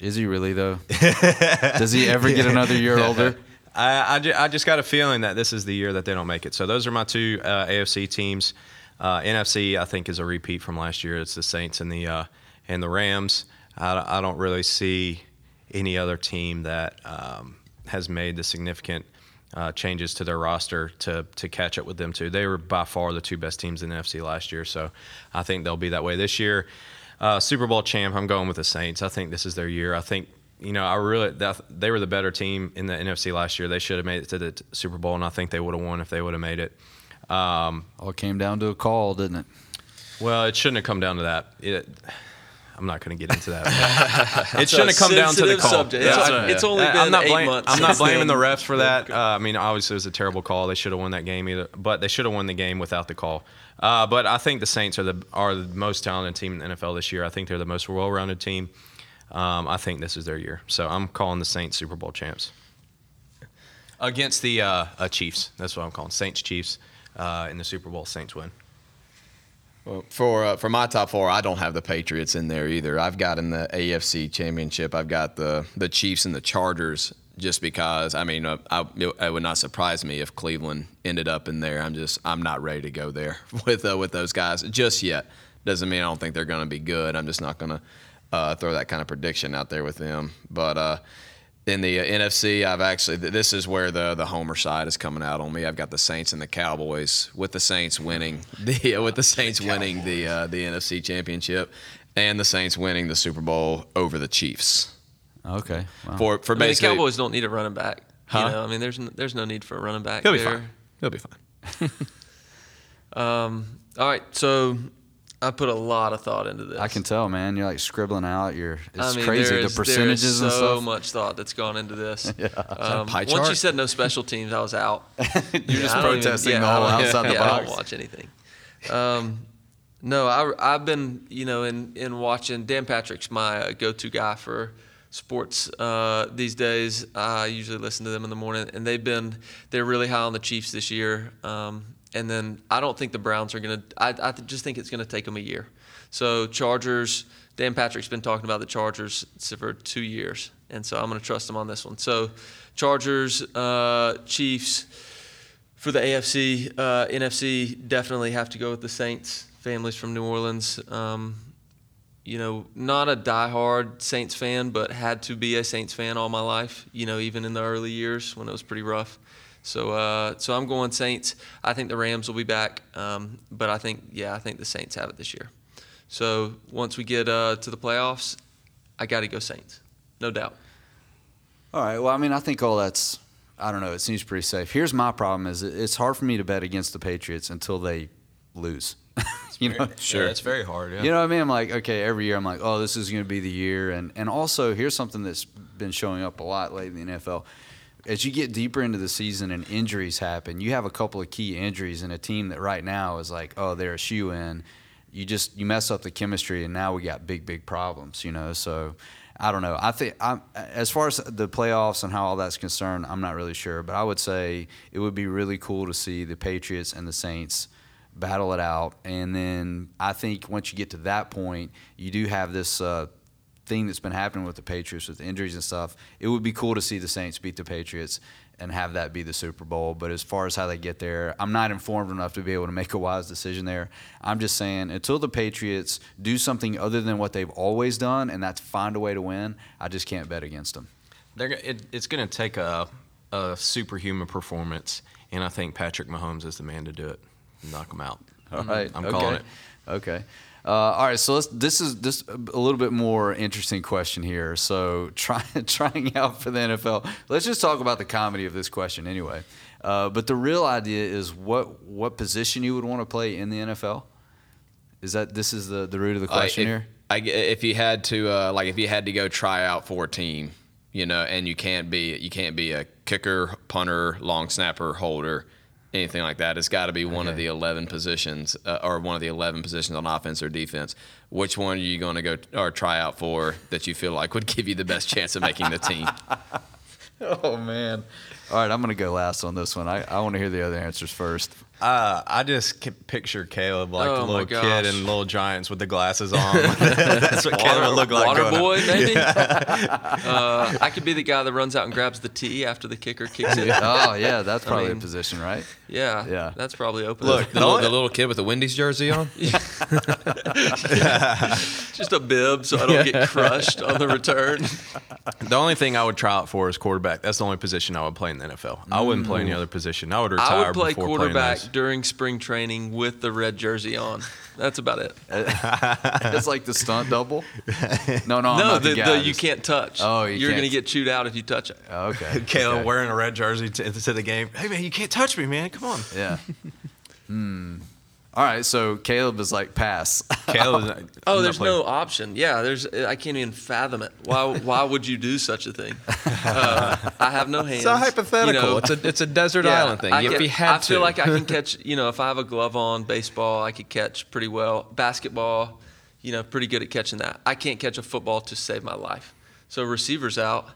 Is he really, though? Does he ever get another year older? I, I, ju- I just got a feeling that this is the year that they don't make it. So those are my two uh, A F C teams. Uh, N F C, I think, is a repeat from last year. It's the Saints and the uh, and the Rams. I, I don't really see any other team that um, has made the significant uh, changes to their roster to to catch up with them, too. They were by far the two best teams in the N F C last year, so I think they'll be that way this year. Uh, Super Bowl champ, I'm going with the Saints. I think this is their year. I think, you know, I really that, they were the better team in the N F C last year. They should have made it to the Super Bowl, and I think they would have won if they would have made it. Um, All came down to a call, didn't it? Well, it shouldn't have come down to that. It, I'm not going to get into that. It shouldn't have come down to the call. Subject. It's, yeah, a, it's only been I'm not eight blame, months. I'm not blaming the refs for that. Uh, I mean, obviously it was a terrible call. They should have won that game either, but they should have won the game without the call. Uh, but I think the Saints are the are the most talented team in the N F L this year. I think they're the most well-rounded team. Um, I think this is their year. So I'm calling the Saints Super Bowl champs. Against the uh, uh, Chiefs. That's what I'm calling. Saints, Chiefs. Uh, in the Super Bowl, Saints win. Well, for uh, for my top four, I don't have the Patriots in there either. I've got in the A F C Championship, I've got the, the Chiefs and the Chargers just because, I mean, uh, I, it would not surprise me if Cleveland ended up in there. I'm just, I'm not ready to go there with uh, with those guys just yet. Doesn't mean I don't think they're going to be good. I'm just not going to uh, throw that kind of prediction out there with them. But uh, in the uh, N F C, I've actually, this is where the the homer side is coming out on me. I've got the Saints and the Cowboys, with the Saints winning the uh, with the Saints the winning the uh, the N F C Championship, and the Saints winning the Super Bowl over the Chiefs. Okay. Wow. For for I mean, basically, the Cowboys don't need a running back. Huh? You know, I mean, there's no, there's no need for a running back. He'll be there. fine. He'll be fine. um. All right. So. I put a lot of thought into this. I can tell, man. You're like scribbling out your. It's I mean, crazy there is, the percentages there is so and stuff. So much thought that's gone into this. yeah. um, pie chart? Once you said no special teams, I was out. You're yeah, just protesting even, yeah, the whole outside yeah, the box. I don't watch anything. Um, no, I, I've been, you know, in, in watching. Dan Patrick's my uh, go-to guy for sports uh, these days. I usually listen to them in the morning, and they've been they're really high on the Chiefs this year. Um, And then I don't think the Browns are going to – I just think it's going to take them a year. So Chargers – Dan Patrick's been talking about the Chargers for two years, and so I'm going to trust him on this one. So Chargers, uh, Chiefs for the A F C, uh, N F C definitely have to go with the Saints, families from New Orleans. Um, you know, not a diehard Saints fan, but had to be a Saints fan all my life, you know, even in the early years when it was pretty rough. So, uh, so I'm going Saints. I think the Rams will be back, um, but I think, yeah, I think the Saints have it this year. So once we get uh, to the playoffs, I got to go Saints, no doubt. All right. Well, I mean, I think all that's, I don't know. It seems pretty safe. Here's my problem: is it's hard for me to bet against the Patriots until they lose. you know, sure, yeah, it's very hard. Yeah. You know what I mean? I'm like, okay, every year I'm like, oh, this is going to be the year, and and also here's something that's been showing up a lot lately in the N F L. As you get deeper into the season and injuries happen, you have a couple of key injuries in a team that right now is like, oh, they're a shoe-in. You just you mess up the chemistry, and now we got big, big problems, you know. So I don't know. I think I'm, as far as the playoffs and how all that's concerned, I'm not really sure. But I would say it would be really cool to see the Patriots and the Saints battle it out. And then I think once you get to that point, you do have this uh, – thing that's been happening with the Patriots with injuries and stuff. It would be cool to see the Saints beat the Patriots and have that be the Super Bowl. But as far as how they get there, I'm not informed enough to be able to make a wise decision there. I'm just saying until the Patriots do something other than what they've always done, and that's find a way to win, I just can't bet against them. They're, it, it's going to take a, a superhuman performance, and I think Patrick Mahomes is the man to do it. Knock him out. All right. I'm okay. calling it. Okay. Uh, all right, so let's, this is this a little bit more interesting question here. So try, trying out for the N F L. Let's just talk about the comedy of this question anyway. Uh, but the real idea is what what position you would want to play in the N F L. Is that this is the, the root of the question uh, if, here? I, if you had to uh, like if you had to go try out for a team, you know, and you can't be you can't be a kicker, punter, long snapper, holder. Anything like that, it's got to be one okay. of the eleven positions, uh, or one of the eleven positions on offense or defense. Which one are you going to go t- or try out for that you feel like would give you the best chance of making the team? Oh, man. All right, I'm going to go last on this one. I, I want to hear the other answers first. Uh, I just can picture Caleb like oh the little kid in Little Giants with the glasses on. That's what water, Caleb would look like. Water boy, up. Maybe? Yeah. uh, I could be the guy that runs out and grabs the tee after the kicker kicks it. Oh, yeah, that's probably I mean, a position, right? Yeah, yeah, that's probably open. Look, the, the little kid with the Wendy's jersey on? Just a bib so I don't get crushed on the return. The only thing I would try out for is quarterback. That's the only position I would play in the N F L. I wouldn't mm. play any other position. I would retire I would play before quarterback during spring training with the red jersey on. That's about it. It's like the stunt double. No, no, no. The, the, the you can't touch. Oh, you you're going to get chewed out if you touch it. Okay. Caleb okay. wearing a red jersey to, to the game. Hey man, you can't touch me, man. Come on. Yeah. Hmm. All right, so Caleb is like pass. Caleb is not, oh, there's no option. Yeah, there's. I can't even fathom it. Why? Why would you do such a thing? Uh, I have no hands. It's a hypothetical. You know, it's a it's a desert yeah, island thing. I, if can, you had I to. feel like I can catch. You know, if I have a glove on, baseball, I could catch pretty well. Basketball, you know, pretty good at catching that. I can't catch a football to save my life. So receiver's out.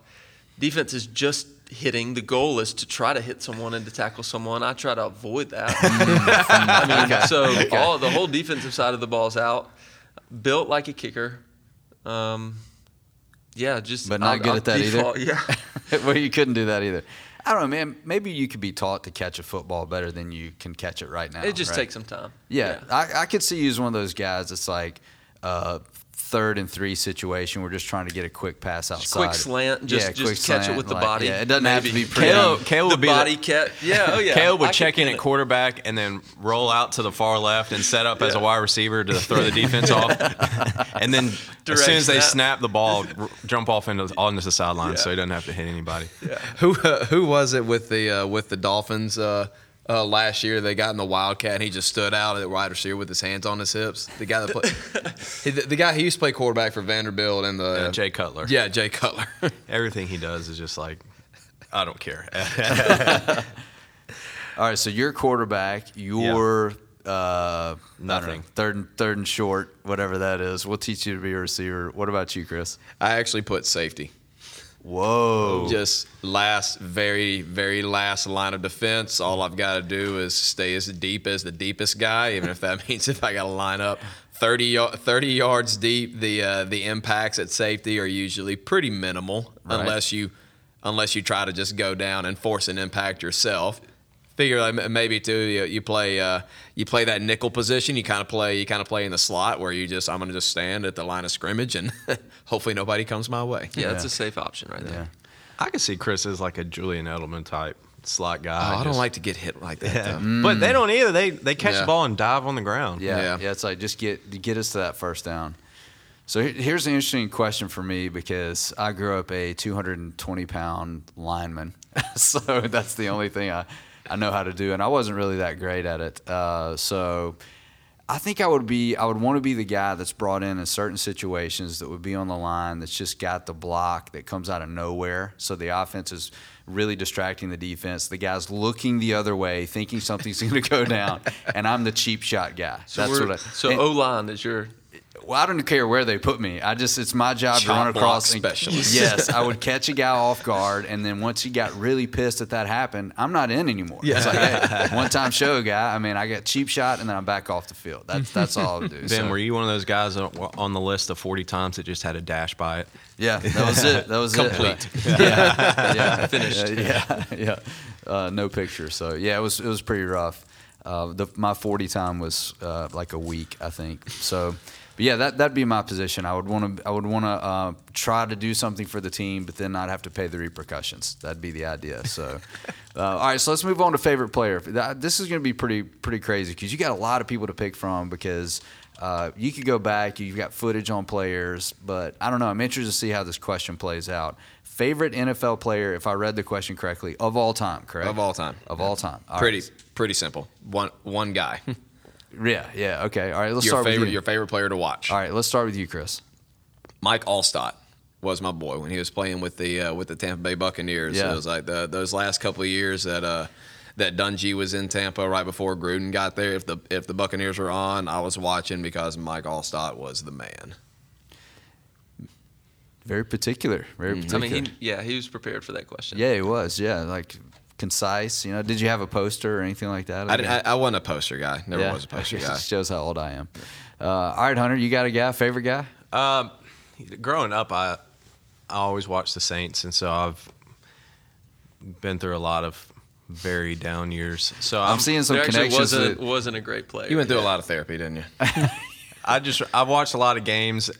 Defense is just hitting. The goal is to try to hit someone and to tackle someone. I try to avoid that. I mean, okay. so okay. all the whole defensive side of the ball's out. Built like a kicker. Um, yeah, just but not I'll, good I'll at that default. either. Yeah, well, you couldn't do that either. I don't know, man. Maybe you could be taught to catch a football better than you can catch it right now. It just right? takes some time. Yeah, yeah. I, I could see you as one of those guys that's like. Uh, Third and three situation. We're just trying to get a quick pass outside. Just quick slant. Just, yeah, just quick catch slant, it with the like, body. Yeah, it doesn't Maybe. have to be pretty. Caleb, Caleb would be body like, catch. Yeah, oh yeah. Caleb would I check in at quarterback and then roll out to the far left and set up yeah. as a wide receiver to throw the defense off. And then Direct as soon as snap. they snap the ball, r- jump off into onto the sideline, yeah. so he doesn't have to hit anybody. Yeah. Who uh, who was it with the uh, with the Dolphins? Uh, Uh, last year, they got in the Wildcat, and he just stood out at wide receiver with his hands on his hips. The guy that played, he, the, the guy he used to play quarterback for Vanderbilt and the uh, Jay Cutler. Yeah, Jay Cutler. Everything he does is just like, I don't care. All right, so you're quarterback. You're yeah. uh, nothing. Know, third and third and short, whatever that is. We'll teach you to be a receiver. What about you, Chris? I actually put safety. Whoa. Just last, very, very last line of defense. All I've got to do is stay as deep as the deepest guy, even if that means if I got to line up thirty, thirty yards deep, the uh, the impacts at safety are usually pretty minimal right. unless you unless you try to just go down and force an impact yourself. Figure like maybe too you, you play uh, you play that nickel position. You kind of play you kind of play in the slot where you just I'm gonna just stand at the line of scrimmage and hopefully nobody comes my way. Yeah, yeah, that's a safe option right yeah. there. I can see Chris as like a Julian Edelman type slot guy. Oh, I just, don't like to get hit like that. Yeah. Mm. But they don't either. They they catch yeah. the ball and dive on the ground. Yeah. yeah, yeah. It's like just get get us to that first down. So here's an interesting question for me because I grew up a two hundred twenty pound lineman, so that's the only thing I. I know how to do, and I wasn't really that great at it. Uh, so I think I would be, I would want to be the guy that's brought in in certain situations that would be on the line, that's just got the block that comes out of nowhere. So the offense is really distracting the defense. The guy's looking the other way, thinking something's going to go down, and I'm the cheap shot guy. So that's what I, so and, O-line is your – Well, I don't care where they put me. I just, it's my job Shot to run across. And, yes, I would catch a guy off guard, and then once he got really pissed that that happened, I'm not in anymore. Yeah. It's like, hey, one-time show guy. I mean, I got cheap shot, and then I'm back off the field. That's that's all I do. Ben, so, were you one of those guys on the list of forty times that just had a dash by it? Yeah, that was it. That was complete. It. Complete. Yeah. yeah, finished. Uh, yeah, yeah. Uh, no picture. So yeah, it was it was pretty rough. Uh, the, my forty time was uh, like a week, I think. So. Yeah, that that'd be my position. I would want to I would want to uh, try to do something for the team, but then not have to pay the repercussions. That'd be the idea. So, uh, all right. So let's move on to favorite player. This is going to be pretty pretty crazy because you got a lot of people to pick from. Because uh, you could go back. You've got footage on players, but I don't know. I'm interested to see how this question plays out. Favorite N F L player, if I read the question correctly, of all time. Correct. Of all time. Of yeah. all time. All pretty right. pretty simple. One one guy. Yeah, yeah, okay. All right, let's your start favorite, with you. Your favorite player to watch. All right, let's start with you, Chris. Mike Allstott was my boy when he was playing with the uh, with the Tampa Bay Buccaneers. Yeah. It was like the, those last couple of years that uh, that Dungy was in Tampa right before Gruden got there. If the if the Buccaneers were on, I was watching because Mike Allstott was the man. Very particular. Very mm-hmm. particular. I mean, he, yeah, he was prepared for that question. Yeah, he was. Yeah, like concise. You know, did you have a poster or anything like that? I, did, I, I wasn't a poster guy. Never yeah. was a poster guy. It shows how old I am. Uh, all right, Hunter, you got a guy, favorite guy? Um, growing up, I I always watched the Saints, and so I've been through a lot of very down years. So I'm, I'm seeing some there connections. Wasn't, that, wasn't a great player. You went through yeah. a lot of therapy, didn't you? I just I watched a lot of games.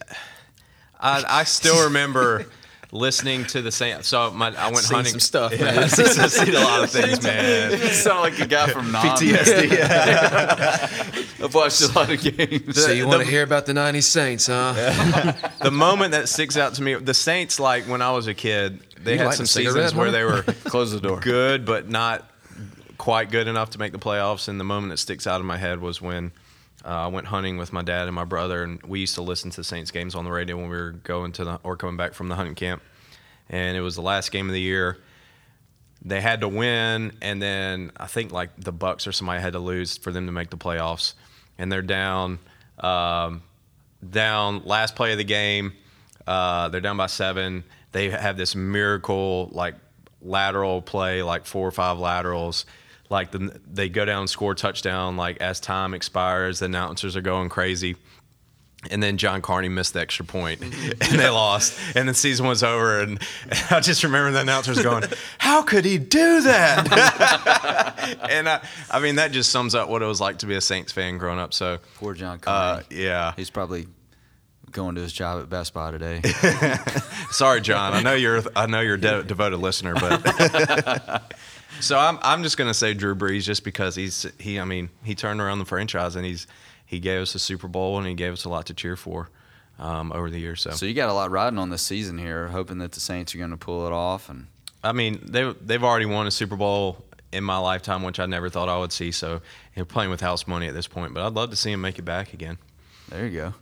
I, I still remember listening to the Saints. So my, I went seen hunting some stuff. Yeah, I've seen a lot of things, man. You sound like a guy from Nam. P T S D. Yeah. I've watched a lot of games. So you want to hear about the nineties Saints, huh? Yeah. The moment that sticks out to me, the Saints, like when I was a kid, they you had like some seasons where they were close the door. Good, but not quite good enough to make the playoffs. And the moment that sticks out of my head was when Uh, I went hunting with my dad and my brother, and we used to listen to Saints games on the radio when we were going to the, or coming back from the hunting camp. And it was the last game of the year. They had to win, and then I think like the Bucks or somebody had to lose for them to make the playoffs. And they're down, um, down last play of the game. Uh, they're down by seven. They have this miracle like lateral play, like four or five laterals. Like, the, they go down, score touchdown, like, as time expires, the announcers are going crazy. And then John Carney missed the extra point, and they lost. And the season was over, and I just remember the announcers going, how could he do that? And, I I mean, that just sums up what it was like to be a Saints fan growing up. So poor John Carney. Uh, yeah. He's probably going to his job at Best Buy today. Sorry, John. I know you're, I know you're a de- devoted listener, but... So I'm I'm just gonna say Drew Brees, just because he's he I mean he turned around the franchise, and he's he gave us a Super Bowl, and he gave us a lot to cheer for um, over the years. So so you got a lot riding on this season here, hoping that the Saints are gonna pull it off. And I mean they they've already won a Super Bowl in my lifetime, which I never thought I would see. So they're playing with house money at this point, but I'd love to see him make it back again. There you go.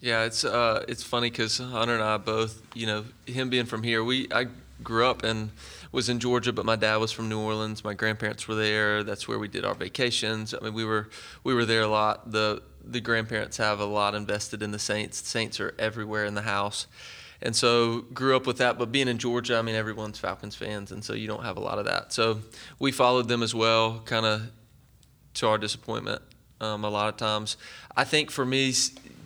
Yeah, it's uh it's funny because Hunter and I both, you know, him being from here, we I grew up and was in Georgia, but my dad was from New Orleans. My grandparents were there. That's where we did our vacations. I mean, we were we were there a lot. The the grandparents have a lot invested in the Saints. The Saints are everywhere in the house. And so grew up with that. But being in Georgia, I mean, everyone's Falcons fans, and so you don't have a lot of that. So we followed them as well, kind of to our disappointment um, a lot of times. I think for me,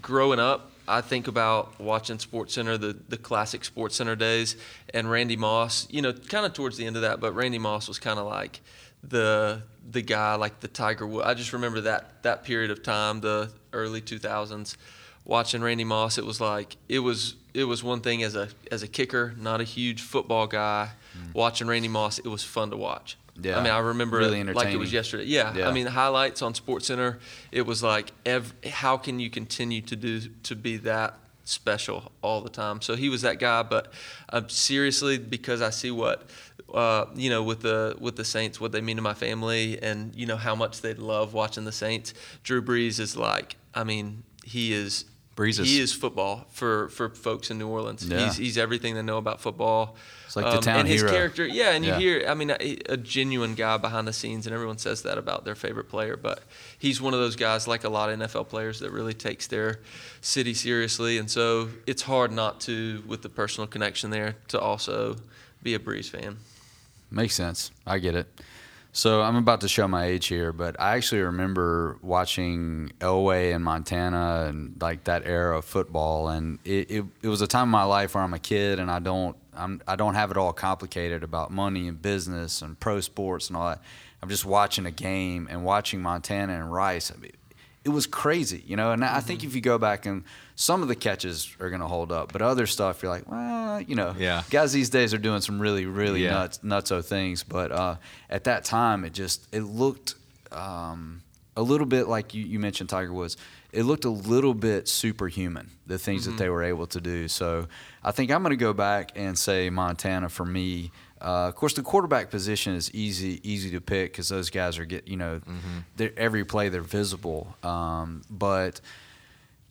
growing up, I think about watching SportsCenter, the, the classic SportsCenter days, and Randy Moss, you know, kind of towards the end of that, but Randy Moss was kind of like the the guy, like the Tiger Woods. I just remember that that period of time, the early two thousands, watching Randy Moss. It was like it was it was one thing as a as a kicker, not a huge football guy. Mm. Watching Randy Moss, it was fun to watch. Yeah, I mean, I remember really it like it was yesterday. Yeah, yeah, I mean, the highlights on SportsCenter, it was like, ev- how can you continue to do to be that special all the time? So he was that guy. But uh, seriously, because I see what uh, you know with the with the Saints, what they mean to my family, and you know how much they love watching the Saints. Drew Brees is like, I mean, he is Brees is, he is football for, for folks in New Orleans. Yeah. He's he's everything they know about football. It's like the town um, and his hero. Character, yeah, and you yeah. hear, I mean, a, a genuine guy behind the scenes, and everyone says that about their favorite player, but he's one of those guys, like a lot of N F L players, that really takes their city seriously, and so it's hard not to, with the personal connection there, to also be a Brees fan. Makes sense. I get it. So I'm about to show my age here, but I actually remember watching Elway in Montana and like that era of football, and it, it, it was a time in my life where I'm a kid and I don't I'm, I don't have it all complicated about money and business and pro sports and all that. I'm just watching a game and watching Montana and Rice. I mean, it was crazy, you know, and mm-hmm. I think if you go back and some of the catches are going to hold up, but other stuff you're like, well, you know, yeah. guys these days are doing some really, really yeah. nuts, nutso things. But uh, at that time, it just it looked um, a little bit like you, you mentioned Tiger Woods. It looked a little bit superhuman, the things mm-hmm. that they were able to do. So I think I'm going to go back and say Montana for me. Uh, of course, the quarterback position is easy easy to pick because those guys are get you know, mm-hmm. every play they're visible. Um, but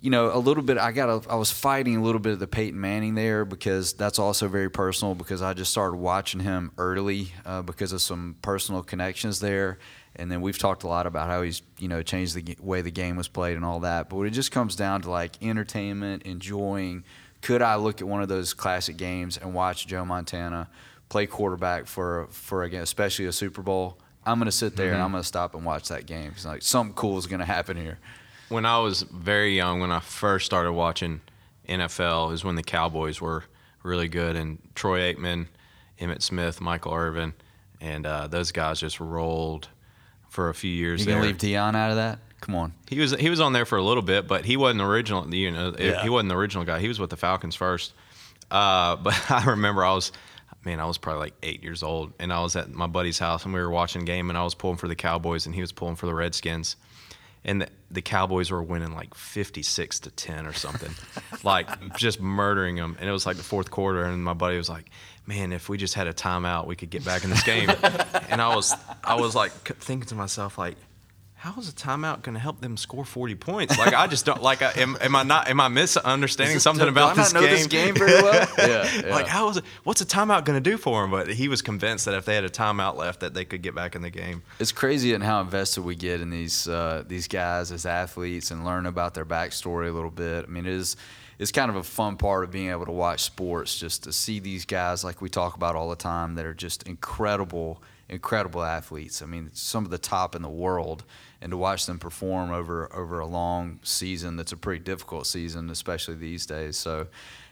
you know, a little bit I got a, I was fighting a little bit of the Peyton Manning there because that's also very personal because I just started watching him early uh, because of some personal connections there. And then we've talked a lot about how he's, you know, changed the way the game was played and all that. But it just comes down to like entertainment, enjoying could I look at one of those classic games and watch Joe Montana play quarterback for for again, especially a Super Bowl? I'm going to sit there mm-hmm. and I'm going to stop and watch that game. It's like something cool is going to happen here. When I was very young, when I first started watching N F L, is when the Cowboys were really good, and Troy Aikman, Emmitt Smith, Michael Irvin, and uh, those guys just rolled for a few years. You gonna leave Deion out of that? Come on. He was he was on there for a little bit, but he wasn't original. You know, yeah. he wasn't the original guy. He was with the Falcons first. Uh, but I remember I was, man, I was probably like eight years old, and I was at my buddy's house, and we were watching a game, and I was pulling for the Cowboys, and he was pulling for the Redskins. And the, the Cowboys were winning like fifty-six to ten or something, like just murdering them. And it was like the fourth quarter, and my buddy was like, man, if we just had a timeout, we could get back in this game. And I was I was like thinking to myself, like, how is a timeout going to help them score forty points? Like, I just don't, like, I, am, am I not, am I misunderstanding something about this game? Do I not know this game very well? yeah, yeah. Like, how is it, what's a timeout going to do for them? But he was convinced that if they had a timeout left, that they could get back in the game. It's crazy in how invested we get in these, uh, these guys as athletes and learn about their backstory a little bit. I mean, it is, it's kind of a fun part of being able to watch sports, just to see these guys, like we talk about all the time, that are just incredible incredible athletes. I mean, some of the top in the world, and to watch them perform over over a long season, that's a pretty difficult season, especially these days. So,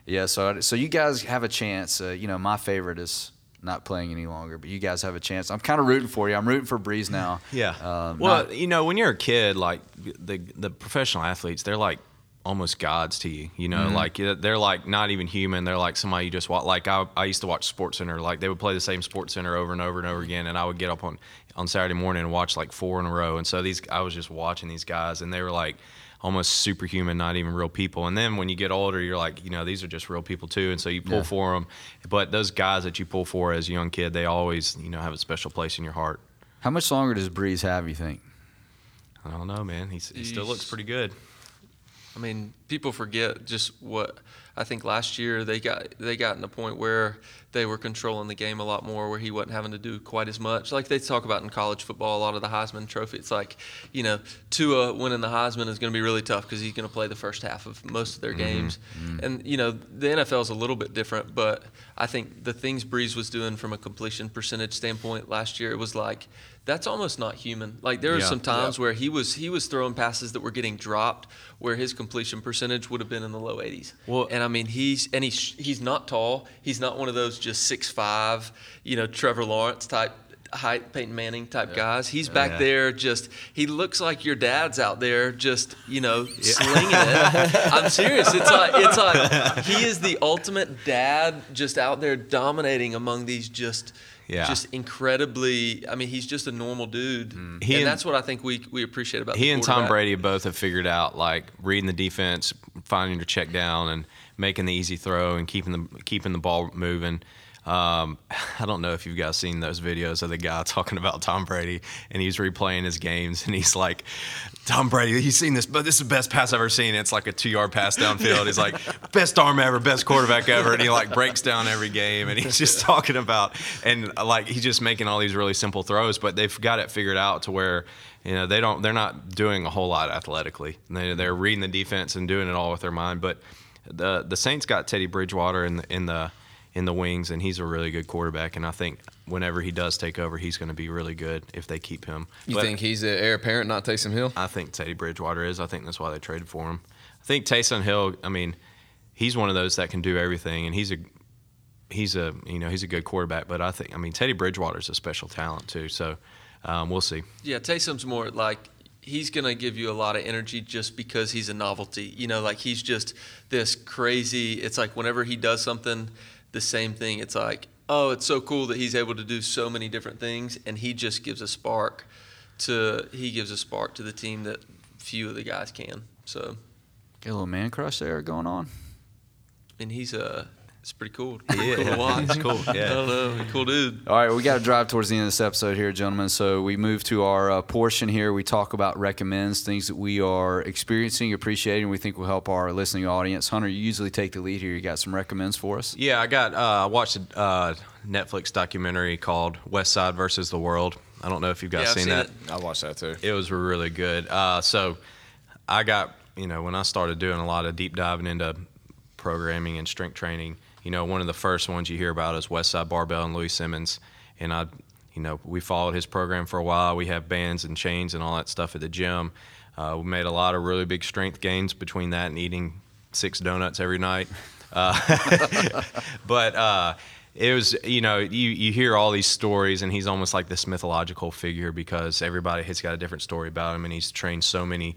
yeah, so so you guys have a chance. Uh, you know, my favorite is not playing any longer, but you guys have a chance. I'm kind of rooting for you. I'm rooting for Breeze now. Yeah. Um, well, not, you know, when you're a kid, like the the professional athletes, they're like almost gods to you, you know, mm-hmm. like they're like not even human. They're like somebody you just watch. Like I, I used to watch SportsCenter. Like they would play the same SportsCenter over and over and over again. And I would get up on, on Saturday morning and watch like four in a row. And so these, I was just watching these guys, and they were like almost superhuman, not even real people. And then when you get older, you're like, you know, these are just real people too. And so you pull yeah. for them, but those guys that you pull for as a young kid, they always, you know, have a special place in your heart. How much longer does Breeze have, you think? I don't know, man. He's, he still looks pretty good. I mean, people forget just what I think last year they got they got in the point where they were controlling the game a lot more, where he wasn't having to do quite as much. Like they talk about in college football, a lot of the Heisman Trophy. It's like, you know, Tua winning the Heisman is going to be really tough because he's going to play the first half of most of their mm-hmm. games. Mm-hmm. And, you know, the N F L is a little bit different, but I think the things Breeze was doing from a completion percentage standpoint last year, it was like, that's almost not human. Like there were yeah. some times yeah. where he was he was throwing passes that were getting dropped, where his completion percentage would have been in the low eighties. Well, and I mean he's and he's he's not tall. He's not one of those just six five, you know, Trevor Lawrence type height, Peyton Manning type yeah. guys. He's back yeah. there just he looks like your dad's out there just, you know, yeah. slinging it. I'm serious. It's like it's like he is the ultimate dad just out there dominating among these just Yeah. just incredibly, I mean, he's just a normal dude. Mm. And, and that's what I think we we appreciate about he the quarterback. He and Tom Brady both have figured out, like, reading the defense, finding your check down, and making the easy throw and keeping the keeping the ball moving. Um, I don't know if you guys seen those videos of the guy talking about Tom Brady, and he's replaying his games, and he's like, Tom Brady, he's seen this, but this is the best pass I've ever seen. It's like a two-yard pass downfield. He's like, best arm ever, best quarterback ever, and he like breaks down every game, and he's just talking about, and like he's just making all these really simple throws, but they've got it figured out to where, you know, they don't, they're not doing a whole lot athletically. They, they're reading the defense and doing it all with their mind. But the the Saints got Teddy Bridgewater in the, in the in the wings, and he's a really good quarterback, and I think whenever he does take over, he's going to be really good if they keep him. You but think he's the heir apparent, not Taysom Hill? I think Teddy Bridgewater is. I think that's why they traded for him. I think Taysom Hill, I mean, he's one of those that can do everything, and he's a he's a you know, he's a good quarterback, but I think I mean Teddy Bridgewater's a special talent too, so um, we'll see. Yeah, Taysom's more like he's going to give you a lot of energy just because he's a novelty. You know, like he's just this crazy, it's like whenever he does something the same thing, it's like, oh, it's so cool that he's able to do so many different things, and he just gives a spark to he gives a spark to the team that few of the guys can. So get a little man crush there going on, and he's a uh, it's pretty cool. Yeah, cool to watch. It's cool. Yeah, I don't know, cool dude. All right, we got to drive towards the end of this episode here, gentlemen. So we move to our uh, portion here. We talk about recommends, things that we are experiencing, appreciating, we think will help our listening audience. Hunter, you usually take the lead here. You got some recommends for us? Yeah, I got. Uh, I watched a uh, Netflix documentary called West Side versus the World. I don't know if you've guys yeah, seen, seen that. It. I watched that too. It was really good. Uh, so I got, you know, when I started doing a lot of deep diving into programming and strength training, you know, one of the first ones you hear about is Westside Barbell and Louis Simmons. And I, you know, we followed his program for a while. We have bands and chains and all that stuff at the gym. Uh, we made a lot of really big strength gains between that and eating six donuts every night. Uh, but uh, it was, you know, you, you hear all these stories, and he's almost like this mythological figure because everybody has got a different story about him, and he's trained so many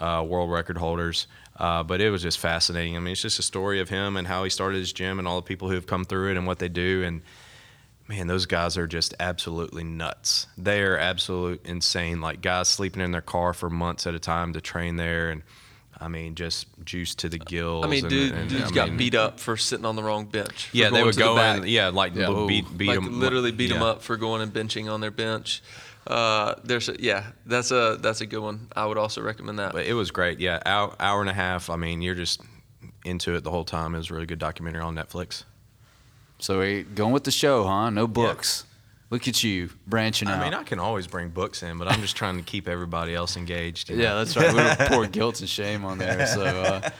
uh, world record holders. Uh, but it was just fascinating. I mean, it's just a story of him and how he started his gym and all the people who have come through it and what they do. And man, those guys are just absolutely nuts. They are absolute insane. Like guys sleeping in their car for months at a time to train there, and I mean, just juice to the gills. I mean, and, dude, and, dudes I mean, got beat up for sitting on the wrong bench. Yeah, they would go in. Yeah, like yeah. beat, beat like them, literally beat yeah. them up for going and benching on their bench. Uh, there's a, yeah, that's a that's a good one. I would also recommend that. But it was great. Yeah, hour, hour and a half. I mean, you're just into it the whole time. It was a really good documentary on Netflix. So hey, going with the show, huh? No books. Yeah. Look at you branching I out. I mean, I can always bring books in, but I'm just trying to keep everybody else engaged. You know? Yeah, that's right. We don't pour guilt and shame on there. So uh,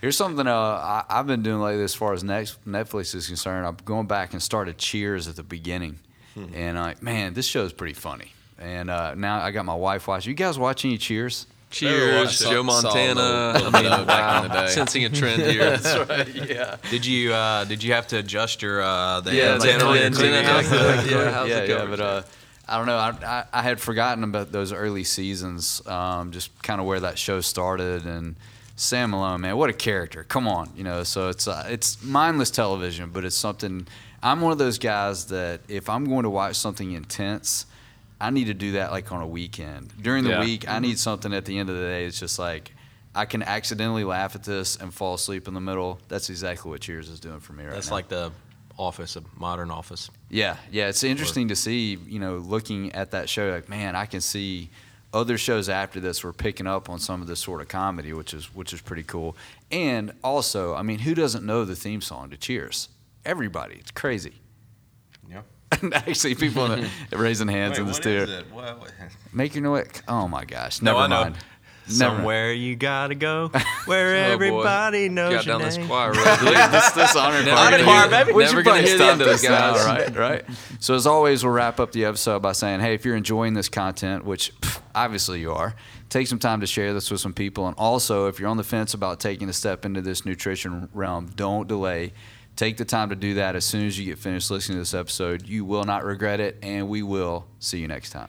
here's something uh, I, I've been doing lately as far as Netflix is concerned. I'm going back and started Cheers at the beginning, hmm. and like, man, this show is pretty funny. And uh, now I got my wife watching. You guys watch any Cheers? Cheers, Joe Montana. I mean, wow, sensing a trend here. That's right. Yeah. Did you uh, did you have to adjust your uh, the yeah, antenna on your T V? Yeah, yeah, yeah. But uh, I don't know. I, I I had forgotten about those early seasons. Um, just kind of where that show started, and Sam Malone, man, what a character. Come on, you know. So it's uh, it's mindless television, but it's something. I'm one of those guys that if I'm going to watch something intense, I need to do that like on a weekend. During the yeah. week, I need something at the end of the day. It's just like I can accidentally laugh at this and fall asleep in the middle. That's exactly what Cheers is doing for me right That's now. That's like the office, a modern office. Yeah, yeah. It's interesting or, to see, you know, looking at that show, like, man, I can see other shows after this were picking up on some of this sort of comedy, which is which is pretty cool. And also, I mean, who doesn't know the theme song to Cheers? Everybody. It's crazy. Yeah. Actually, people are raising hands Wait, in the studio. What, what? Make your noise. Oh, my gosh. Never no, mind. Never Somewhere mind. You got to go where oh, everybody boy. knows you your name. Got down this choir road. this, this honor choir, baby. Never going to stop those guys. All right, right. So, as always, we'll wrap up the episode by saying, hey, if you're enjoying this content, which pff, obviously you are, take some time to share this with some people. And also, if you're on the fence about taking a step into this nutrition realm, don't delay. Take the time to do that as soon as you get finished listening to this episode. You will not regret it, and we will see you next time.